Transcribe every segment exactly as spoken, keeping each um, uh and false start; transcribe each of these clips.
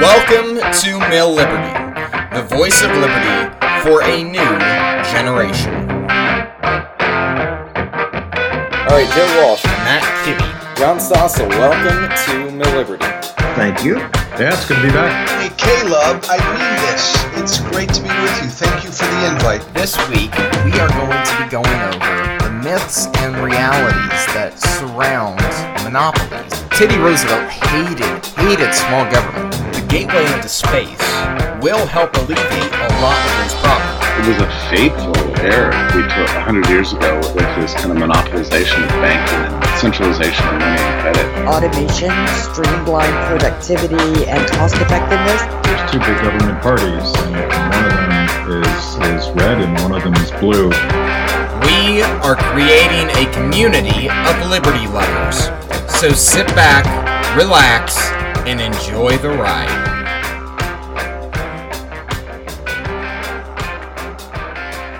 Welcome to Mill Liberty, the voice of liberty for a new generation. All right, Joe Walsh, Matt Kibbe, John Stossel, welcome to Mill Liberty. Thank you. Yeah, it's good to be back. Hey, Caleb, I mean this. It's great to be with you. Thank you for the invite. This week, we are going to be going over the myths and realities that surround monopolies. Teddy Roosevelt hated, hated small government. The gateway into space will help alleviate a lot of those problems. It was a fateful error we took one hundred years ago with this kind of monopolization of banking and centralization of money and credit. Automation, streamlined productivity, and cost effectiveness. There's two big government parties, and one of them is, is red and one of them is blue. We are creating a community of liberty lovers. So sit back, relax, and enjoy the ride.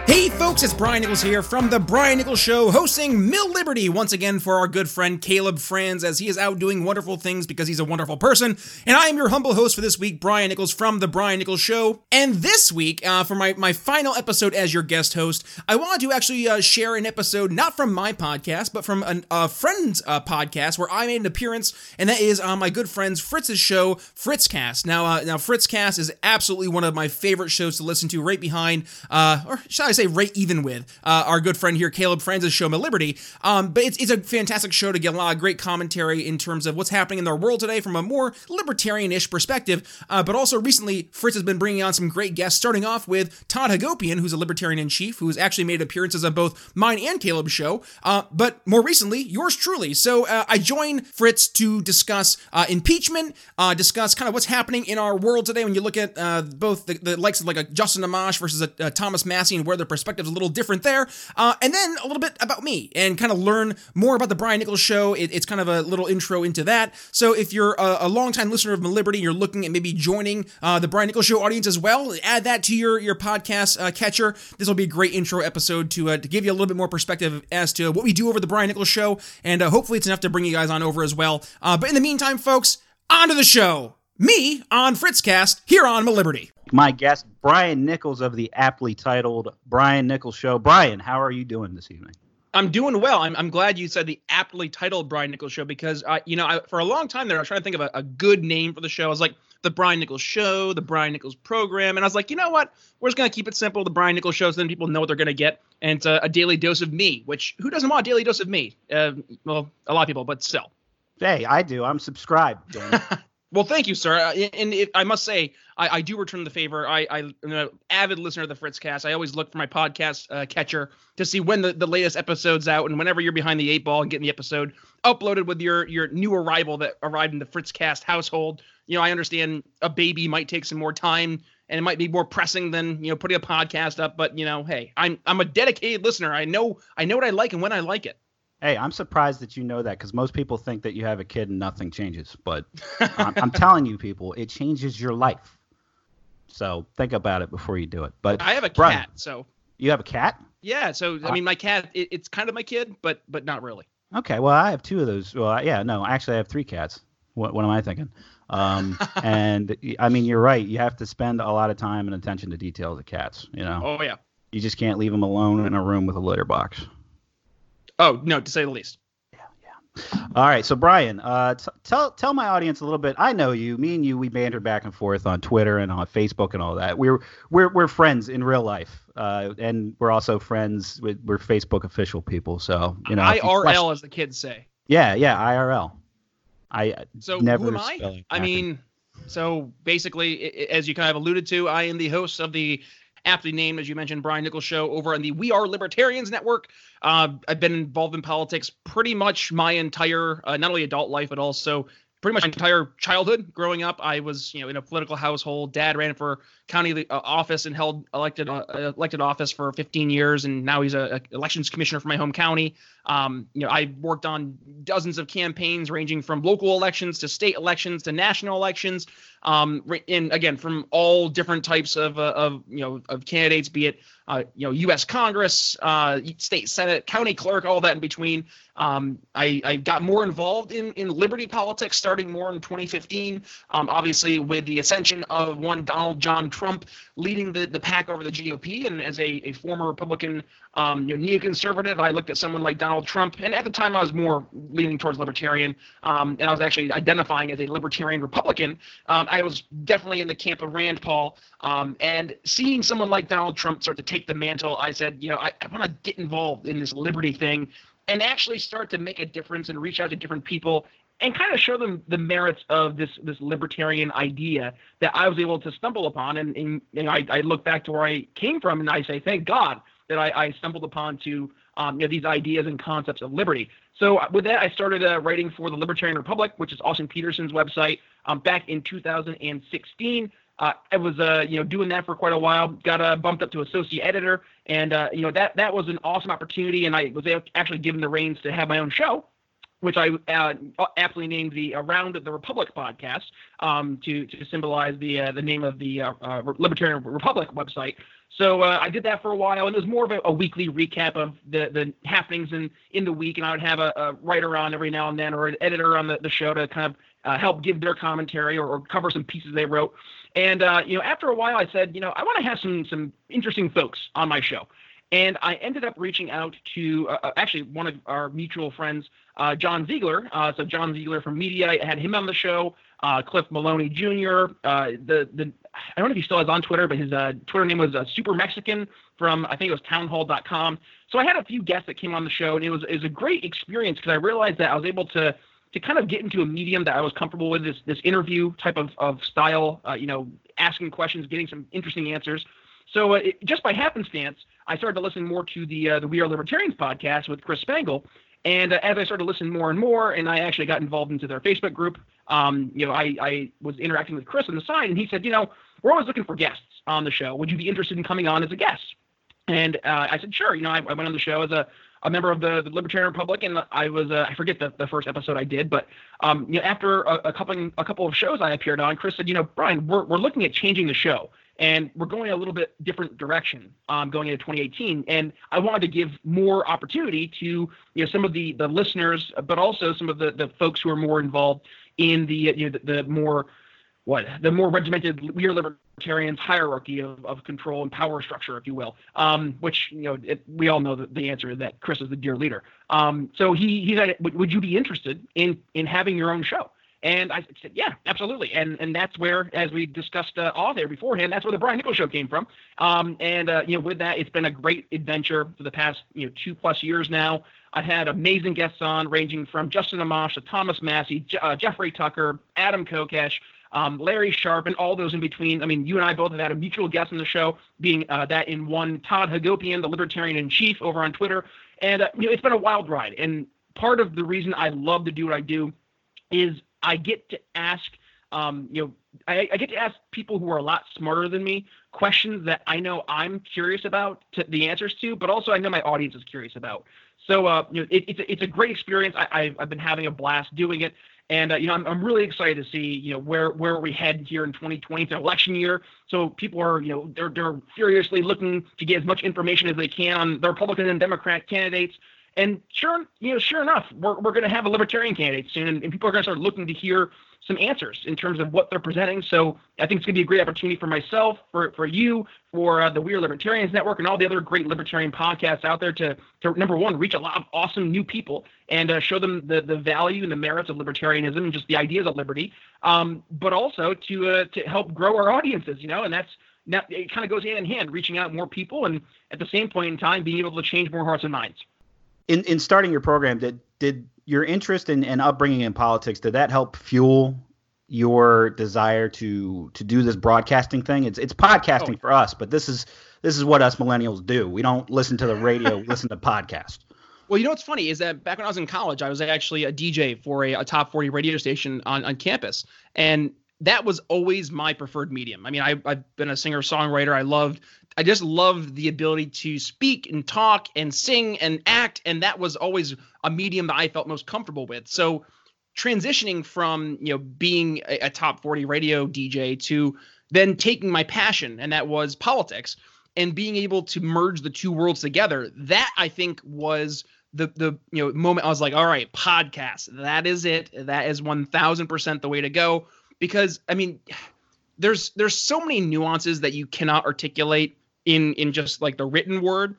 Hey folks, it's Brian Nichols here from The Brian Nichols Show, hosting Mill Liberty once again for our good friend Caleb Franz, as he is out doing wonderful things because he's a wonderful person. And I am your humble host for this week, Brian Nichols from The Brian Nichols Show. And this week, uh, for my, my final episode as your guest host, I wanted to actually uh, share an episode, not from my podcast, but from an, a friend's uh, podcast where I made an appearance, and that is on my good friend's Fritz's show, FritzCast. Now, uh, now FritzCast is absolutely one of my favorite shows to listen to, right behind, uh, or shall I say right even with, uh, our good friend here, Caleb Franz's show, Mill Liberty. Um, but it's, it's a fantastic show to get a lot of great commentary in terms of what's happening in our world today from a more libertarian-ish perspective. Uh, but also recently, Fritz has been bringing on some great guests, starting off with Todd Hagopian, who's a libertarian-in-chief, who's actually made appearances on both mine and Caleb's show, uh, but more recently, yours truly. So uh, I joined Fritz to discuss uh, impeachment, uh, discuss kind of what's happening in our world today when you look at uh, both the, the likes of like a Justin Amash versus a, a Thomas Massie and where their perspective's a little different there, uh, and then a little bit about me and kind of learn more about the Brian Nichols Show. It, it's kind of a little intro into that. So if you're a, a longtime listener of Mill Liberty, you're looking at maybe joining uh, the Brian Nichols Show audience as well, add that to your, your podcast uh, catcher. This will be a great intro episode to, uh, to give you a little bit more perspective as to what we do over the Brian Nichols Show, and uh, hopefully it's enough to bring you guys on over as well. Uh, but in the meantime, folks, on to the show. Me on FritzCast, here on Mill Liberty. My guest, Brian Nichols of the aptly titled Brian Nichols Show. Brian, how are you doing this evening? I'm doing well. I'm, I'm glad you said the aptly titled Brian Nichols Show, because I, you know, I, for a long time there, I was trying to think of a, a good name for the show. I was like, the Brian Nichols Show, the Brian Nichols Program, and I was like, you know what? We're just gonna keep it simple. The Brian Nichols Show, so then people know what they're gonna get, and it's a, a daily dose of me. Which who doesn't want a daily dose of me? Uh, well, a lot of people, but still. Hey, I do. I'm subscribed. Well, thank you, sir. Uh, and it, I must say, I, I do return the favor. I, I, I'm an avid listener of the FritzCast. I always look for my podcast uh, catcher to see when the, the latest episode's out. And whenever you're behind the eight ball and getting the episode uploaded with your, your new arrival that arrived in the FritzCast household, you know, I understand a baby might take some more time and it might be more pressing than, you know, putting a podcast up. But, you know, hey, I'm I'm a dedicated listener. I know I know what I like and when I like it. Hey, I'm surprised that you know that, because most people think that you have a kid and nothing changes. But I'm, I'm telling you, people, it changes your life. So think about it before you do it. But I have a cat, Brian, so. You have a cat? Yeah. So, I mean, my cat, it, it's kind of my kid, but but not really. Okay. Well, I have two of those. Well, yeah, no, actually, I have three cats. What, what am I thinking? Um, and, I mean, you're right. You have to spend a lot of time and attention to detail as cats, you know. Oh, yeah. You just can't leave them alone in a room with a litter box. Oh, no, to say the least. Yeah, yeah. All right, so Brian, uh, t- tell tell my audience a little bit. I know you, me and you, we banter back and forth on Twitter and on Facebook and all that. We're we're we're friends in real life, uh, and we're also friends. With, we're Facebook official people, so you know. I R L, as the kids say. Yeah, yeah, I R L. I so never. Who am I? I mean, so basically, as you kind of alluded to, I am the host of the aptly named, as you mentioned, Brian Nichols Show over on the We Are Libertarians network. Uh, I've been involved in politics pretty much my entire, uh, not only adult life, but also pretty much my entire childhood. Growing up, I was, you know, in a political household. Dad ran for county uh, office and held elected uh, elected office for fifteen years, and now he's a, a elections commissioner for my home county. Um, you know, I worked on dozens of campaigns, ranging from local elections to state elections to national elections. um, and again, from all different types of, uh, of you know, of candidates, be it, uh, you know, U S Congress, uh, state Senate, county clerk, all that in between. Um, I, I got more involved in, in liberty politics starting more in twenty fifteen, um, obviously with the ascension of one Donald John Trump leading the, the pack over the G O P. And as a, a former Republican um, you know, neoconservative, I looked at someone like Donald Trump. And at the time, I was more leaning towards libertarian, um, and I was actually identifying as a libertarian Republican. Um, I was definitely in the camp of Rand Paul. Um, and seeing someone like Donald Trump start to take the mantle, I said, you know, I, I want to get involved in this liberty thing and actually start to make a difference and reach out to different people and kind of show them the merits of this this libertarian idea that I was able to stumble upon. And, and, and I, I look back to where I came from, and I say, thank God that I, I stumbled upon to um, you know, these ideas and concepts of liberty. So with that, I started uh, writing for the Libertarian Republic, which is Austin Peterson's website, um, back in two thousand sixteen. Uh, I was, uh, you know, doing that for quite a while. Got uh, bumped up to associate editor, and uh, you know that that was an awesome opportunity. And I was actually given the reins to have my own show, which I uh, aptly named the Around the Republic podcast, um, to to symbolize the uh, the name of the uh, uh, Libertarian Republic website. So uh, I did that for a while, and it was more of a, a weekly recap of the the happenings in in the week. And I would have a, a writer on every now and then, or an editor on the, the show to kind of uh, help give their commentary or, or cover some pieces they wrote. And, uh, you know, after a while, I said, you know, I want to have some some interesting folks on my show. And I ended up reaching out to uh, actually one of our mutual friends, uh, John Ziegler. Uh, so John Ziegler from Media, I had him on the show. Uh, Cliff Maloney Junior Uh, the the I don't know if he still is on Twitter, but his uh, Twitter name was uh, Super Mexican from, I think it was townhall dot com. So I had a few guests that came on the show, and it was it was a great experience because I realized that I was able to to kind of get into a medium that I was comfortable with, this this interview type of, of style, uh, you know, asking questions, getting some interesting answers. So uh, it, just by happenstance, I started to listen more to the uh, the We Are Libertarians podcast with Chris Spangle. And uh, as I started to listen more and more, and I actually got involved into their Facebook group, um, you know, I, I was interacting with Chris on the side, and he said, you know, we're always looking for guests on the show. Would you be interested in coming on as a guest? And uh, I said, sure. You know, I, I went on the show as a a member of the, the Libertarian Republic, and I was, uh, I forget the, the first episode I did, but um, you know, after a, a couple a couple of shows I appeared on, Chris said, you know, Brian, we're we're looking at changing the show, and we're going a little bit different direction um, going into twenty eighteen, and I wanted to give more opportunity to, you know, some of the, the listeners, but also some of the, the folks who are more involved in the, you know, the, the more, what, the more regimented We Are Libertarians hierarchy of, of control and power structure, if you will, um, which, you know, it, we all know that the answer is that Chris is the dear leader. Um, so he, he said, would you be interested in, in having your own show? And I said, yeah, absolutely. And and that's where, as we discussed uh, all there beforehand, that's where the Brian Nichols Show came from. Um, and, uh, you know, with that, it's been a great adventure for the past, you know, two plus years now. I've had amazing guests on, ranging from Justin Amash to Thomas Massie, J- uh, Jeffrey Tucker, Adam Kokesh, Um, Larry Sharp, and all those in between. I mean, you and I both have had a mutual guest on the show, being uh, that in one Todd Hagopian, the Libertarian in Chief, over on Twitter. And uh, you know, it's been a wild ride. And part of the reason I love to do what I do is I get to ask, um, you know, I, I get to ask people who are a lot smarter than me questions that I know I'm curious about to, the answers to, but also I know my audience is curious about. So uh, you know, it, it's a, it's a great experience. I, I've, I've been having a blast doing it. And, uh, you know, I'm, I'm really excited to see, you know, where, where we head here in twenty twenty, it's an election year. So people are, you know, they're, they're furiously looking to get as much information as they can on the Republican and Democrat candidates. And sure, you know, sure enough, we're, we're going to have a Libertarian candidate soon, and, and people are going to start looking to hear some answers in terms of what they're presenting. So I think it's going to be a great opportunity for myself, for, for you, for uh, the We Are Libertarians Network, and all the other great libertarian podcasts out there to, to number one, reach a lot of awesome new people and uh, show them the, the value and the merits of libertarianism and just the ideas of liberty, um, but also to uh, to help grow our audiences, you know, and that's now it kind of goes hand in hand, reaching out more people and at the same point in time, being able to change more hearts and minds. In in starting your program, did did your interest in, in upbringing in politics, did that help fuel your desire to to do this broadcasting thing? It's it's podcasting oh. for us, but this is this is what us millennials do. We don't listen to the radio, we listen to podcasts. Well, you know what's funny is that back when I was in college, I was actually a D J for a, a top forty radio station on, on campus. And that was always my preferred medium. I mean, I, I've been a singer-songwriter. I loved I just loved the ability to speak and talk and sing and act, and that was always a medium that I felt most comfortable with. So transitioning from, you know, being a, a top forty radio D J to then taking my passion, and that was politics, and being able to merge the two worlds together. That, I think, was the the you know moment I was like, all right, podcast, that is it. That is one thousand percent the way to go, because I mean, there's there's so many nuances that you cannot articulate in in just like the written word.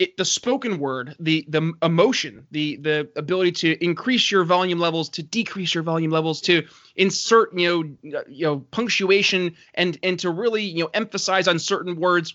It, the spoken word, the the emotion, the the ability to increase your volume levels, to decrease your volume levels, to insert you know you know punctuation, and and to really you know emphasize on certain words.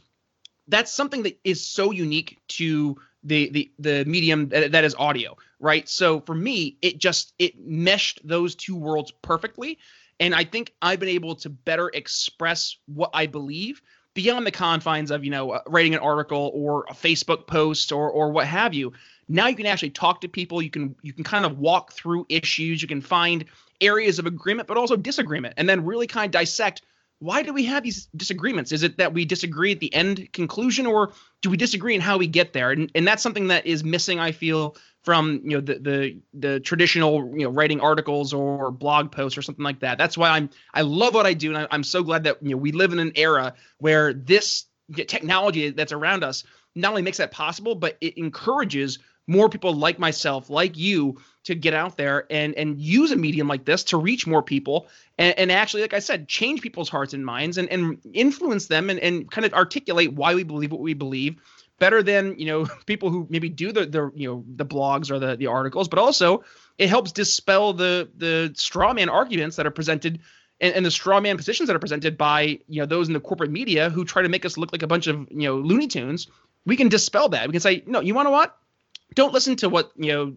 That's something that is so unique to the the the medium that, that is audio, right? So for me, it just it meshed those two worlds perfectly, and I think I've been able to better express what I believe beyond the confines of, you know, uh, writing an article or a Facebook post or or what have you. Now you can actually talk to people. You can you can kind of walk through issues. You can find areas of agreement, but also disagreement, and then really kind of dissect, why do we have these disagreements? Is it that we disagree at the end conclusion, or do we disagree in how we get there? And and that's something that is missing, I feel, from you know the the the traditional you know writing articles or blog posts or something like that. That's why I'm I love what I do, and I, I'm so glad that you know we live in an era where this technology that's around us not only makes that possible, but it encourages more people like myself, like you, to get out there and and use a medium like this to reach more people and, and actually, like I said, change people's hearts and minds and and influence them and and kind of articulate why we believe what we believe. Better than, you know, people who maybe do the, the you know, the blogs or the, the articles, but also it helps dispel the the straw man arguments that are presented and, and the straw man positions that are presented by, you know, those in the corporate media who try to make us look like a bunch of, you know, Looney Tunes. We can dispel that. We can say, no, you want to what? Don't listen to what, you know,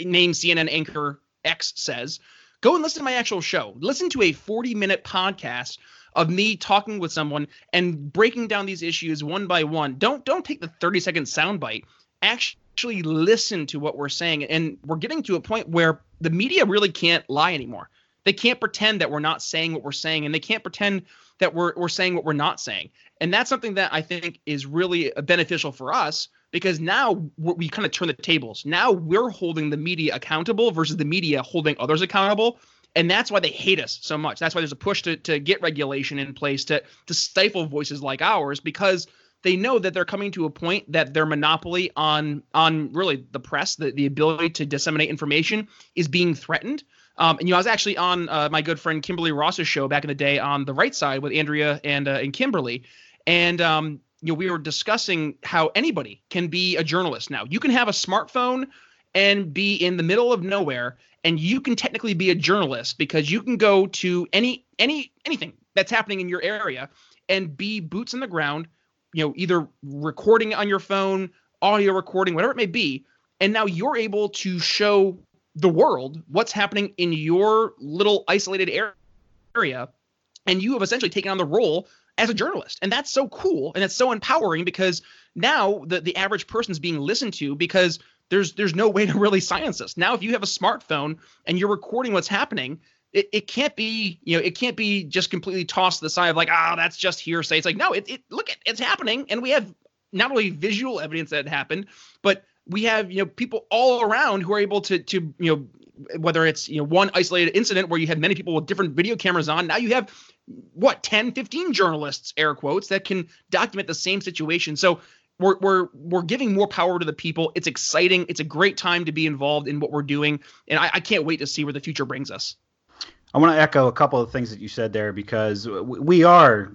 name C N N anchor X says. Go and listen to my actual show. Listen to a forty minute podcast of me talking with someone and breaking down these issues one by one. Don't don't take the thirty second soundbite. Actually listen to what we're saying. And we're getting to a point where the media really can't lie anymore. They can't pretend that we're not saying what we're saying, and they can't pretend that we're we're saying what we're not saying. And that's something that I think is really beneficial for us, because now we kind of turn the tables. Now we're holding the media accountable versus the media holding others accountable. And that's why they hate us so much. That's why there's a push to to get regulation in place to to stifle voices like ours, because they know that they're coming to a point that their monopoly on on really the press, the, the ability to disseminate information, is being threatened. Um, and you know, I was actually on uh, my good friend Kimberly Ross's show back in the day on The Right Side with Andrea and uh, and Kimberly, and um, you know, we were discussing how anybody can be a journalist now. You can have a smartphone and be in the middle of nowhere, and you can technically be a journalist, because you can go to any any anything that's happening in your area and be boots on the ground, you know, either recording on your phone, audio recording, whatever it may be. And now you're able to show the world what's happening in your little isolated area, and you have essentially taken on the role as a journalist. And that's so cool, and it's so empowering, because now the, the average person's being listened to, because There's there's no way to really silence us. Now, if you have a smartphone and you're recording what's happening, it, it can't be, you know, it can't be just completely tossed to the side of like, ah, oh, that's just hearsay. It's like, no, it, it look, it, it's happening. And we have not only visual evidence that it happened, but we have, you know, people all around who are able to, to you know, whether it's, you know, one isolated incident where you had many people with different video cameras on. Now you have, what, ten, fifteen journalists, air quotes, that can document the same situation. So We're we're we're giving more power to the people. It's exciting. It's a great time to be involved in what we're doing, and I, I can't wait to see where the future brings us. I want to echo a couple of things that you said there, because we are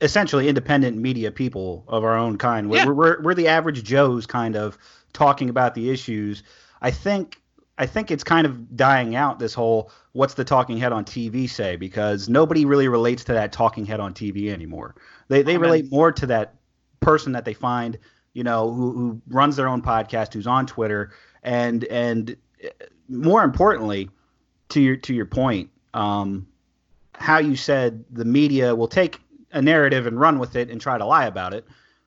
essentially independent media people of our own kind. We're yeah. we're, we're the average Joes kind of talking about the issues. I think I think it's kind of dying out, this whole what's the talking head on T V say, because nobody really relates to that talking head on T V anymore. They they I mean, relate more to that person that they find, you know, who, who runs their own podcast, who's on Twitter, and and more importantly, to your to your point, um, how you said the media will take a narrative and run with it and try to lie about it.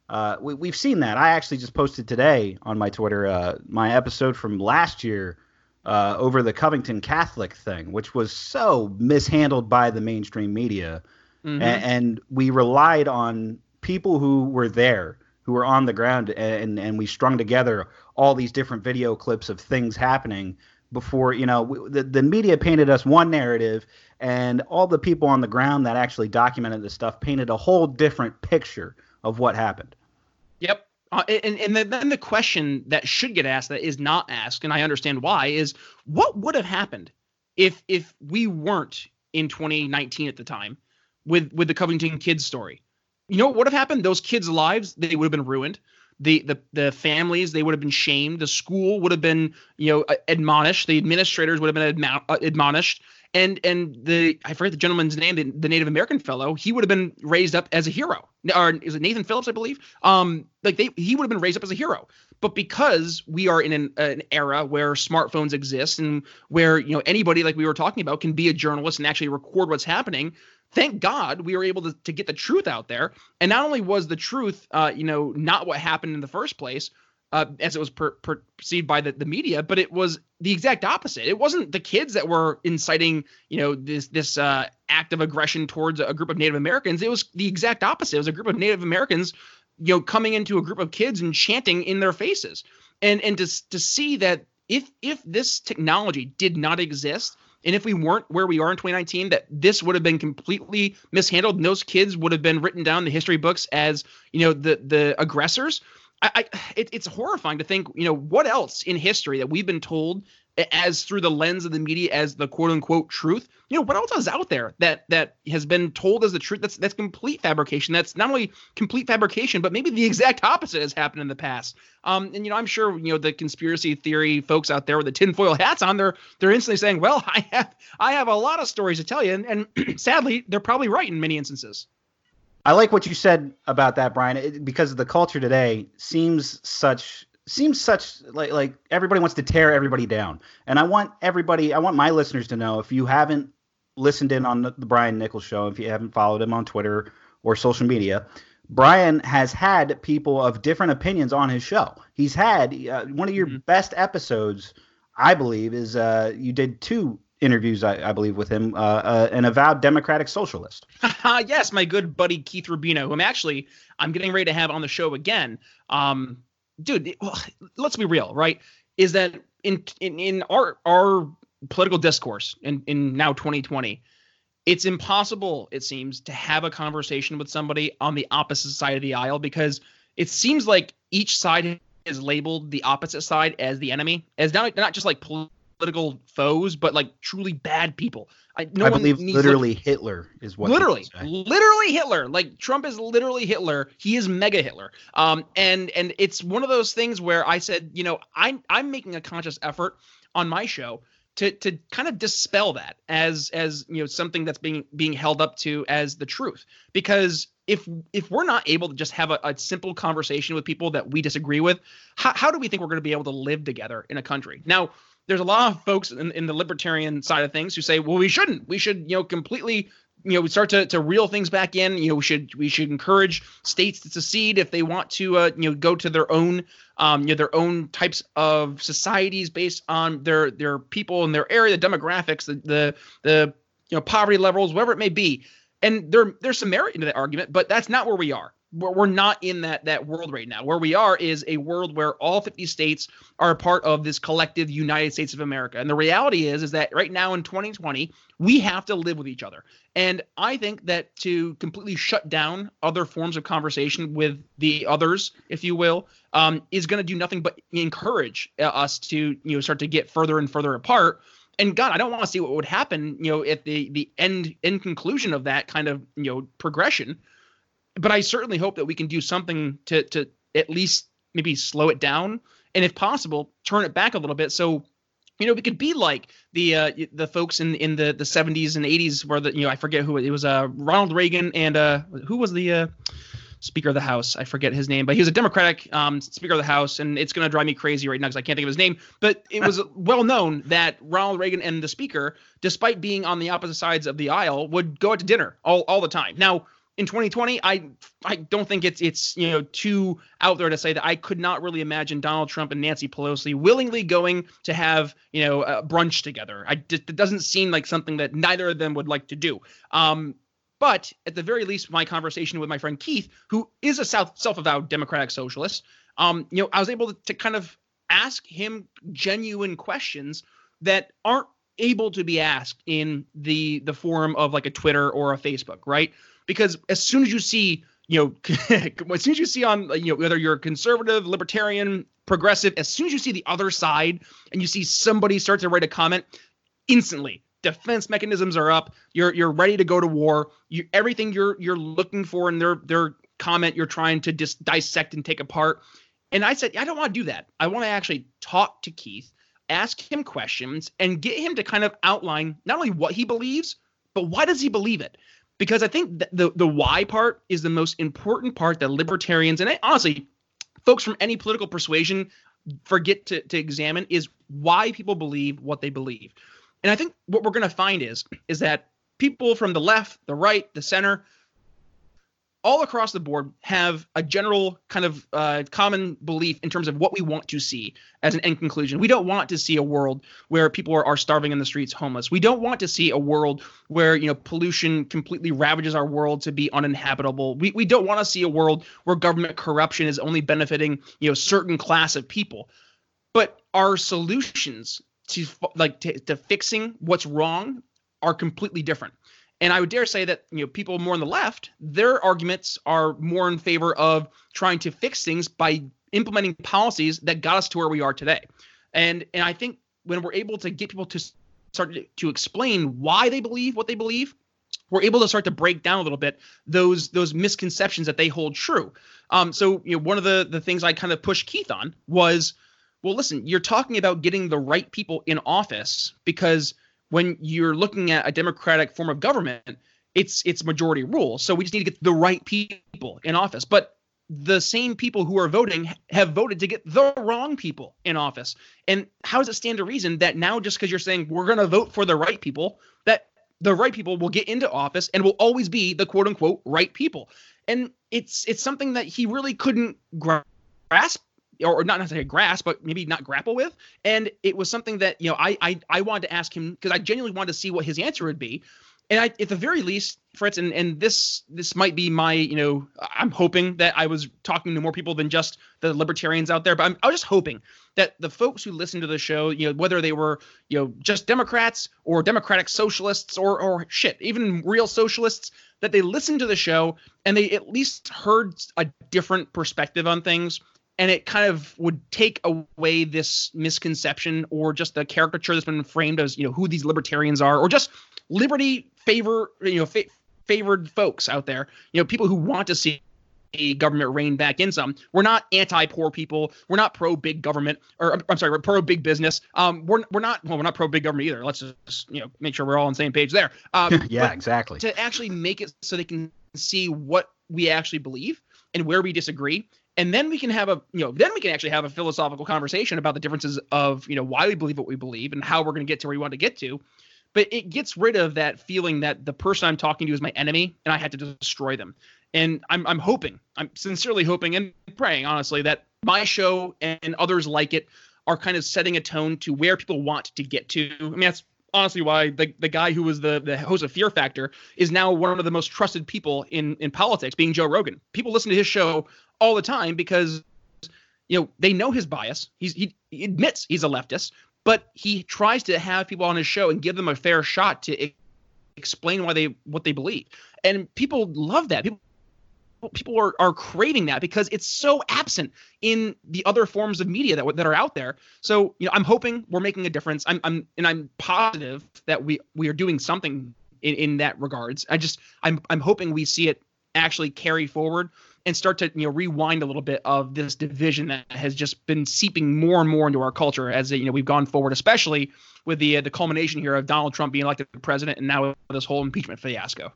Uh, we, we've seen that. I actually just posted today on my Twitter uh, my episode from last year uh, over the Covington Catholic thing, which was so mishandled by the mainstream media, mm-hmm. and, and we relied on people who were there, who were on the ground, and and we strung together all these different video clips of things happening before, you know, we, the, the media painted us one narrative, and all the people on the ground that actually documented this stuff painted a whole different picture of what happened. Yep. Uh, and and then the question that should get asked that is not asked, and I understand why, is what would have happened if if we weren't in twenty nineteen at the time with, with the Covington kids story? You know what would have happened? Those kids' lives, they would have been ruined. The, the the families, they would have been shamed. The school would have been, you know, admonished. The administrators would have been admonished. And and the I forget the gentleman's name, the, the Native American fellow, he would have been raised up as a hero. Or is it Nathan Phillips, I believe? Um, like they, he would have been raised up as a hero. But because we are in an, an era where smartphones exist and where, you know, anybody like we were talking about can be a journalist and actually record what's happening. Thank God we were able to, to get the truth out there. And not only was the truth, uh, you know, not what happened in the first place, uh, as it was per, per perceived by the, the media, but it was the exact opposite. It wasn't the kids that were inciting, you know, this this uh, act of aggression towards a group of Native Americans. It was the exact opposite. It was a group of Native Americans, you know, coming into a group of kids and chanting in their faces. And and to to see that if if this technology did not exist, and if we weren't where we are in twenty nineteen, that this would have been completely mishandled, and those kids would have been written down in the history books as, you know, the the aggressors. I, I it, it's horrifying to think, you know, what else in history that we've been told as through the lens of the media as the quote unquote truth. You know, what else is out there that that has been told as the truth? That's that's complete fabrication. That's not only complete fabrication, but maybe the exact opposite has happened in the past. Um, and, you know, I'm sure, you know, the conspiracy theory folks out there with the tinfoil hats on, they're they're instantly saying, well, I have I have a lot of stories to tell you. And, and sadly, they're probably right in many instances. I like what you said about that, Brian, it, because the culture today seems such seems such like like everybody wants to tear everybody down. And I want everybody I want my listeners to know, if you haven't listened in on the, the Brian Nichols Show, if you haven't followed him on Twitter or social media, Brian has had people of different opinions on his show. He's had uh, one of your mm-hmm. best episodes, I believe, is uh, you did two interviews, I, I believe, with him, uh, uh, an avowed Democratic socialist. Yes, my good buddy Keith Rubino, whom actually I'm getting ready to have on the show again. Um, dude, it, well, let's be real, right? Is that in in, in our our political discourse in, in now twenty twenty, it's impossible, it seems, to have a conversation with somebody on the opposite side of the aisle, because it seems like each side is labeled the opposite side as the enemy, as not not just like political. Political foes, but like truly bad people. I, no I one believe needs literally like, Hitler is what. Literally, literally Hitler. Like Trump is literally Hitler. He is mega Hitler. Um, and and it's one of those things where I said, you know, I'm I'm making a conscious effort on my show to to kind of dispel that as as you know something that's being being held up to as the truth, because if if we're not able to just have a, a simple conversation with people that we disagree with, how how do we think we're going to be able to live together in a country now? There's a lot of folks in, in the libertarian side of things who say, well, we shouldn't. We should, you know, completely, you know, we start to, to reel things back in. You know, we should we should encourage states to secede if they want to, uh, you know, go to their own, um, you know, their own types of societies based on their their people in their area, the demographics, the the, the you know poverty levels, whatever it may be. And there there's some merit into that argument, but that's not where we are. We're not in that that world right now. Where we are is a world where all fifty states are a part of this collective United States of America. And the reality is, is that right now in twenty twenty, we have to live with each other. And I think that to completely shut down other forms of conversation with the others, if you will, um, is going to do nothing but encourage uh, us to, you know, start to get further and further apart. And God, I don't want to see what would happen, you know, at the the end end conclusion of that kind of, you know, progression. But I certainly hope that we can do something to to at least maybe slow it down, and if possible, turn it back a little bit. So, you know, we could be like the uh, the folks in in the, the seventies and eighties, where the you know I forget who it was, uh, Ronald Reagan and uh, who was the uh, Speaker of the House? I forget his name, but he was a Democratic um, Speaker of the House, and it's going to drive me crazy right now because I can't think of his name. But it was well known that Ronald Reagan and the Speaker, despite being on the opposite sides of the aisle, would go out to dinner all all the time. Now, in twenty twenty, I I don't think it's it's you know too out there to say that I could not really imagine Donald Trump and Nancy Pelosi willingly going to have you know uh, brunch together. I just, it doesn't seem like something that neither of them would like to do. Um, but at the very least, my conversation with my friend Keith, who is a self self-avowed Democratic socialist, um, you know, I was able to, to kind of ask him genuine questions that aren't able to be asked in the the forum of like a Twitter or a Facebook, right? Because as soon as you see, you know, as soon as you see on, you know, whether you're conservative, libertarian, progressive, as soon as you see the other side and you see somebody start to write a comment, instantly defense mechanisms are up. You're you're ready to go to war. You everything you're you're looking for in their their comment, you're trying to dis- dissect and take apart. And I said, I don't want to do that. I want to actually talk to Keith, ask him questions, and get him to kind of outline not only what he believes, but why does he believe it? Because I think the the, the why part is the most important part that libertarians, and I, honestly, folks from any political persuasion forget to, to examine, is why people believe what they believe. And I think what we're going to find is, is that people from the left, the right, the center, all across the board have a general kind of uh, common belief in terms of what we want to see as an end conclusion. We don't want to see a world where people are, are starving in the streets, homeless. We don't want to see a world where, you know, pollution completely ravages our world to be uninhabitable. We we don't want to see a world where government corruption is only benefiting, you know, certain class of people. But our solutions to like to, to fixing what's wrong are completely different. And I would dare say that, you know, people more on the left, their arguments are more in favor of trying to fix things by implementing policies that got us to where we are today. And and I think when we're able to get people to start to explain why they believe what they believe, we're able to start to break down a little bit those those misconceptions that they hold true. Um, so, you know, one of the, the things I kind of pushed Keith on was, well, listen, you're talking about getting the right people in office because when you're looking at a democratic form of government, it's it's majority rule. So we just need to get the right people in office. But the same people who are voting have voted to get the wrong people in office. And how does it stand to reason that now just because you're saying we're going to vote for the right people, that the right people will get into office and will always be the quote unquote right people? And it's it's something that he really couldn't grasp. Or not necessarily grasp, but maybe not grapple with. And it was something that, you know, I I, I wanted to ask him because I genuinely wanted to see what his answer would be. And I, at the very least, Fritz, and, and this this might be my, you know, I'm hoping that I was talking to more people than just the libertarians out there. But I'm, I was just hoping that the folks who listen to the show, you know, whether they were, you know, just Democrats or Democratic socialists or or shit, even real socialists, that they listened to the show and they at least heard a different perspective on things. And it kind of would take away this misconception or just the caricature that's been framed as, you know, who these libertarians are, or just liberty favor, you know, fa- favored folks out there, you know, people who want to see government rein back in some. We're not anti-poor people. We're not pro-big government, or I'm sorry, we're pro-big business. Um, we're we're not well, we're not pro-big government either. Let's just, you know, make sure we're all on the same page there. Um, yeah, exactly. To actually make it so they can see what we actually believe and where we disagree. And then we can have a, you know, then we can actually have a philosophical conversation about the differences of, you know, why we believe what we believe and how we're going to get to where we want to get to. But it gets rid of that feeling that the person I'm talking to is my enemy and I had to destroy them. And I'm I'm hoping, I'm sincerely hoping and praying, honestly, that my show and others like it are kind of setting a tone to where people want to get to. I mean, that's honestly why the, the guy who was the, the host of Fear Factor is now one of the most trusted people in, in politics, being Joe Rogan. People listen to his show all the time because, you know, they know his bias. He's, he, he admits he's a leftist, but he tries to have people on his show and give them a fair shot to e- explain why they what they believe. And people love that. People people are, are craving that because it's so absent in the other forms of media that that are out there. So, you know, I'm hoping we're making a difference. I'm I'm and I'm positive that we we are doing something in, in that regards. I just I'm I'm hoping we see it actually carry forward and start to, you know, rewind a little bit of this division that has just been seeping more and more into our culture as, you know, we've gone forward, especially with the uh, the culmination here of Donald Trump being elected president and now this whole impeachment fiasco.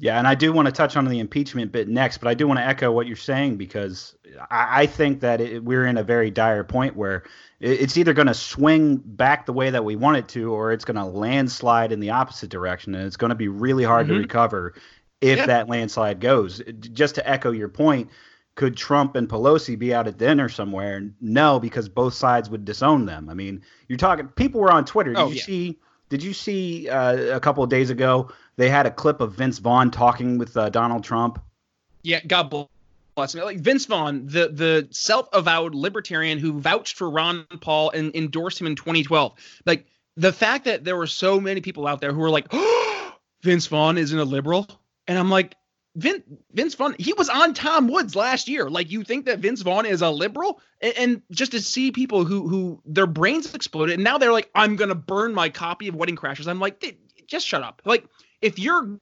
Yeah, and I do want to touch on the impeachment bit next, but I do want to echo what you're saying because I, I think that it, we're in a very dire point where it, it's either going to swing back the way that we want it to, or it's going to landslide in the opposite direction, and it's going to be really hard mm-hmm. to recover if yeah. that landslide goes. Just to echo your point, could Trump and Pelosi be out at dinner somewhere? No, because both sides would disown them. I mean, you're talking – people were on Twitter. Did oh, you yeah. see – did you see uh, a couple of days ago they had a clip of Vince Vaughn talking with uh, Donald Trump? Yeah, God lots of like Vince Vaughn, the the self-avowed libertarian who vouched for Ron Paul and endorsed him in twenty twelve. Like the fact that there were so many people out there who were like, oh, Vince Vaughn isn't a liberal. And I'm like, Vin, Vince Vaughn, he was on Tom Woods last year. Like, you think that Vince Vaughn is a liberal? And, and just to see people who who their brains exploded, and now they're like, I'm going to burn my copy of Wedding Crashers. I'm like, just shut up. Like, if you're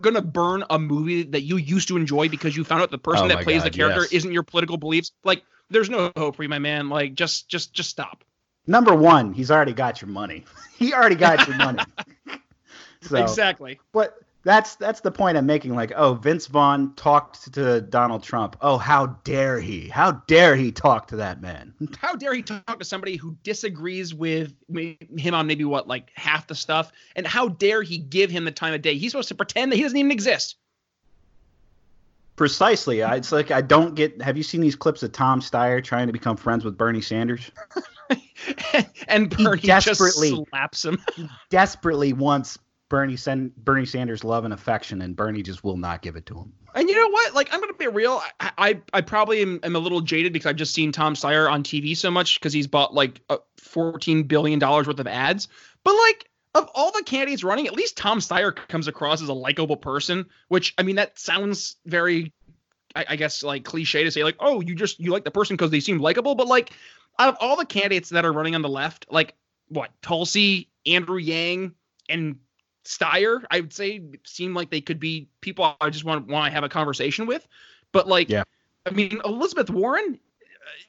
going to burn a movie that you used to enjoy because you found out the person oh that plays God, the character yes. isn't your political beliefs, like, there's no hope for you, my man. Like, just just just stop. Number one, he's already got your money. He already got your money. So, exactly. But That's that's the point I'm making. Like, oh, Vince Vaughn talked to Donald Trump. Oh, how dare he? How dare he talk to that man? How dare he talk to somebody who disagrees with him on maybe what, like half the stuff? And how dare he give him the time of day? He's supposed to pretend that he doesn't even exist. Precisely. I, it's like I don't get – have you seen these clips of Tom Steyer trying to become friends with Bernie Sanders? and, and Bernie just slaps him. He desperately wants – Bernie send Bernie Sanders love and affection, and Bernie just will not give it to him. And you know what? Like, I'm going to be real. I I, I probably am, am a little jaded because I've just seen Tom Steyer on T V so much because he's bought like fourteen billion dollars worth of ads. But like, of all the candidates running, at least Tom Steyer comes across as a likable person, which, I mean, that sounds very, I, I guess, like cliche to say like, oh, you just you like the person because they seem likable. But like, out of all the candidates that are running on the left, like what? Tulsi, Andrew Yang, and Steyer, I would say, seem like they could be people I just want want to have a conversation with. But like, yeah. I mean, Elizabeth Warren,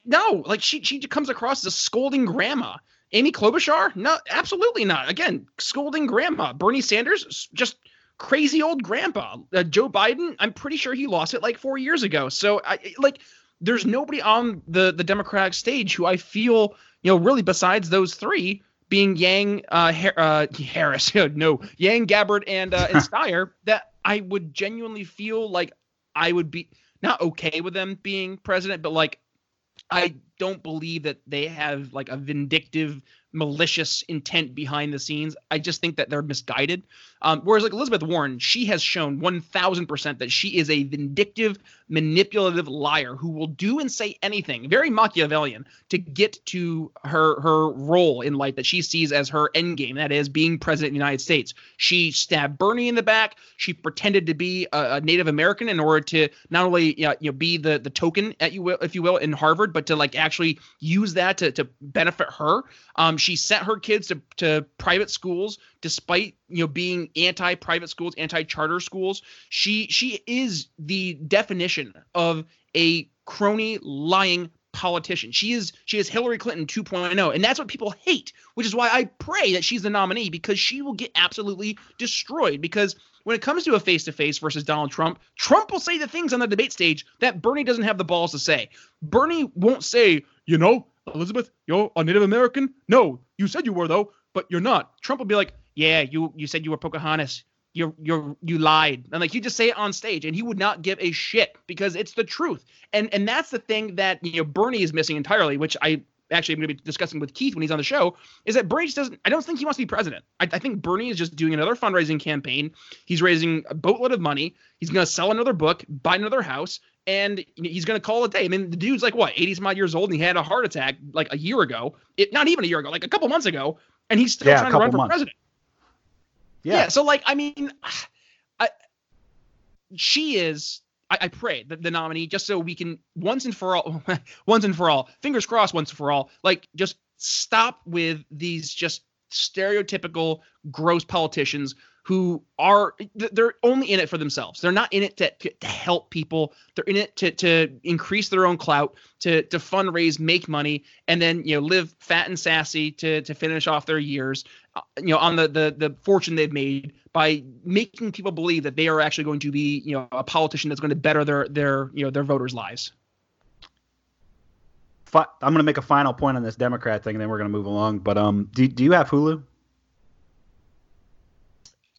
no, like she she comes across as a scolding grandma. Amy Klobuchar, no, absolutely not. Again, scolding grandma. Bernie Sanders, just crazy old grandpa. Uh, Joe Biden, I'm pretty sure he lost it like four years ago. So I like, there's nobody on the the Democratic stage who I feel, you know, really besides those three, being Yang, uh, Her- uh, Harris, no, Yang, Gabbard, and, uh, and Steyer, that I would genuinely feel like I would be not okay with them being president, but like I don't believe that they have like a vindictive, malicious intent behind the scenes. I just think that they're misguided. Um, whereas like Elizabeth Warren, she has shown one thousand percent that she is a vindictive, manipulative liar who will do and say anything, very Machiavellian, to get to her her role in life that she sees as her end game, that is being president of the United States. She stabbed Bernie in the back. She pretended to be a, a Native American in order to not only you know, you know be the the token, at you will, if you will, in Harvard, but to like actually use that to to benefit her. Um, she sent her kids to to private schools despite you know being anti-private schools, anti-charter schools. She she is the definition of a crony, lying politician. She is she is Hillary Clinton two point oh, and that's what people hate, which is why I pray that she's the nominee, because she will get absolutely destroyed. Because when it comes to a face-to-face versus Donald Trump, Trump will say the things on the debate stage that Bernie doesn't have the balls to say. Bernie won't say, you know, Elizabeth, you're a Native American? No, you said you were, though, but you're not. Trump will be like, yeah, you you said you were Pocahontas. You're, you're, you lied. And like, you just say it on stage, and he would not give a shit because it's the truth. And and that's the thing that, you know, Bernie is missing entirely, which I actually am going to be discussing with Keith when he's on the show, is that Bernie just doesn't, I don't think he wants to be president. I, I think Bernie is just doing another fundraising campaign. He's raising a boatload of money. He's going to sell another book, buy another house, and he's going to call it a day. I mean, the dude's like, what, eighty-some-odd years old, and he had a heart attack like a year ago. It, not even a year ago, like a couple months ago, and he's still yeah, trying to run for months. president. Yeah. yeah, so like, I mean, I, she is, I, I pray, the, the nominee, just so we can once and for all, once and for all, fingers crossed once and for all, like just stop with these just stereotypical gross politicians who are, they're only in it for themselves. They're not in it to, to, to help people. They're in it to, to increase their own clout, to, to fundraise, make money, and then, you know, live fat and sassy to, to finish off their years, uh, you know, on the, the, the fortune they've made by making people believe that they are actually going to be, you know, a politician that's going to better their, their, you know, their voters' lives. Fi- I'm going to make a final point on this Democrat thing, and then we're going to move along. But um, do, do you have Hulu?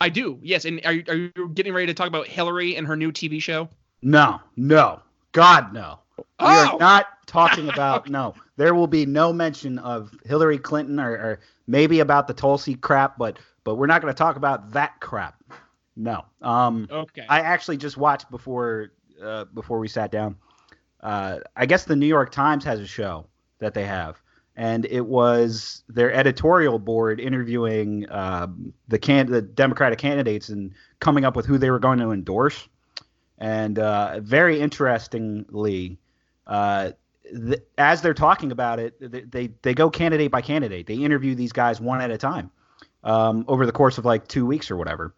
I do, yes. And are you, are you getting ready to talk about Hillary and her new T V show? No, no. God, no. Oh! We are not talking about, no. There will be no mention of Hillary Clinton or, or maybe about the Tulsi crap, but but we're not going to talk about that crap. No. Um, okay. I actually just watched before uh, before we sat down. uh, I guess the New York Times has a show that they have. And it was their editorial board interviewing um, the, can- the Democratic candidates and coming up with who they were going to endorse. And uh, very interestingly, uh, th- as they're talking about it, they, they they go candidate by candidate. They interview these guys one at a time um, over the course of like two weeks or whatever.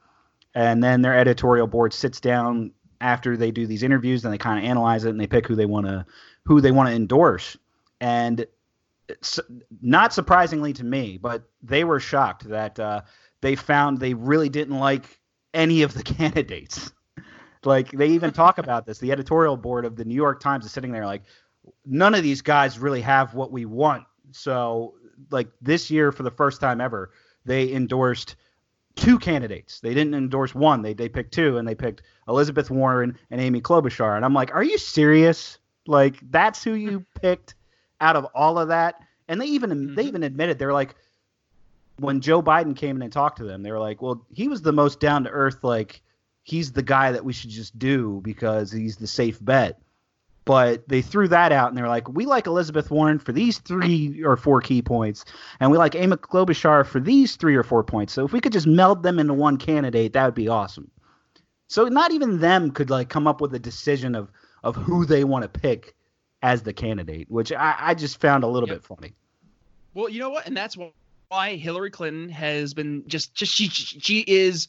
And then their editorial board sits down after they do these interviews, and they kind of analyze it and they pick who they want to who they want to endorse. And So, not surprisingly to me, but they were shocked that uh, they found they really didn't like any of the candidates. Like, they even talk about this. The editorial board of the New York Times is sitting there like, none of these guys really have what we want. So, like, this year, for the first time ever, they endorsed two candidates. They didn't endorse one. They they picked two, and they picked Elizabeth Warren and Amy Klobuchar. And I'm like, are you serious? Like, that's who you picked? Out of all of that, and they even mm-hmm. they even admitted, they were like, when Joe Biden came in and talked to them, they were like, well, he was the most down to earth, like he's the guy that we should just do because he's the safe bet. But they threw that out and they're like, we like Elizabeth Warren for these three or four key points, and we like Amy Klobuchar for these three or four points. So if we could just meld them into one candidate, that would be awesome. So not even them could like come up with a decision of of who they want to pick as the candidate, which I, I just found a little yep. bit funny. Well, you know what? And that's why Hillary Clinton has been just, just she, she, she is,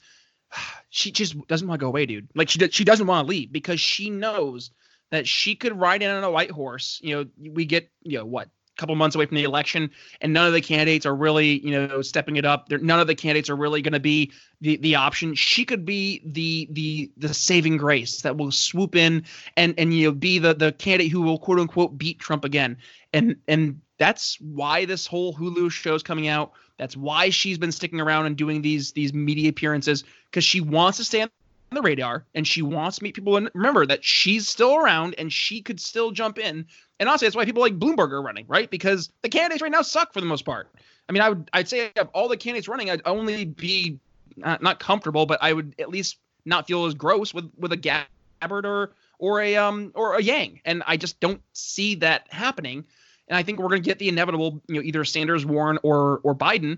she just doesn't want to go away, dude. Like she, she doesn't want to leave because she knows that she could ride in on a white horse. You know, we get, you know, what, a couple months away from the election, and none of the candidates are really, you know, stepping it up. They're, none of the candidates are really going to be the, the option. She could be the the the saving grace that will swoop in and and you know be the the candidate who will quote unquote beat Trump again. And and that's why this whole Hulu show's coming out. That's why she's been sticking around and doing these these media appearances, because she wants to stay on the radar and she wants to meet people and remember that she's still around and she could still jump in. And honestly, that's why people like Bloomberg are running, right? Because the candidates right now suck for the most part. I mean, I would, I'd say of all the candidates running, I'd only be not, not comfortable, but I would at least not feel as gross with, with a Gabbard or, or a, um, or a Yang. And I just don't see that happening. And I think we're going to get the inevitable, you know, either Sanders, Warren, or, or Biden.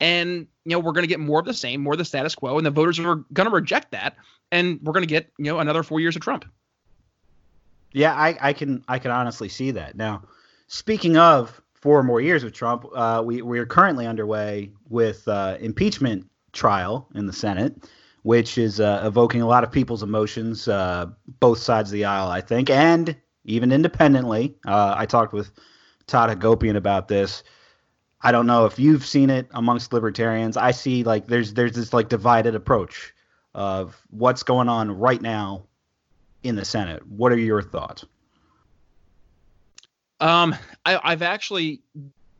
And, you know, we're going to get more of the same, more of the status quo. And the voters are going to reject that. And we're going to get, you know, another four years of Trump. Yeah, I, I can I can honestly see that. Now, speaking of four more years with Trump, uh, we, we are currently underway with uh, impeachment trial in the Senate, which is uh, evoking a lot of people's emotions, uh, both sides of the aisle, I think, and even independently. Uh, I talked with Todd Hagopian about this. I don't know if you've seen it amongst libertarians. I see like there's there's this like divided approach of what's going on right now in the Senate. What are your thoughts? Um, I, I've actually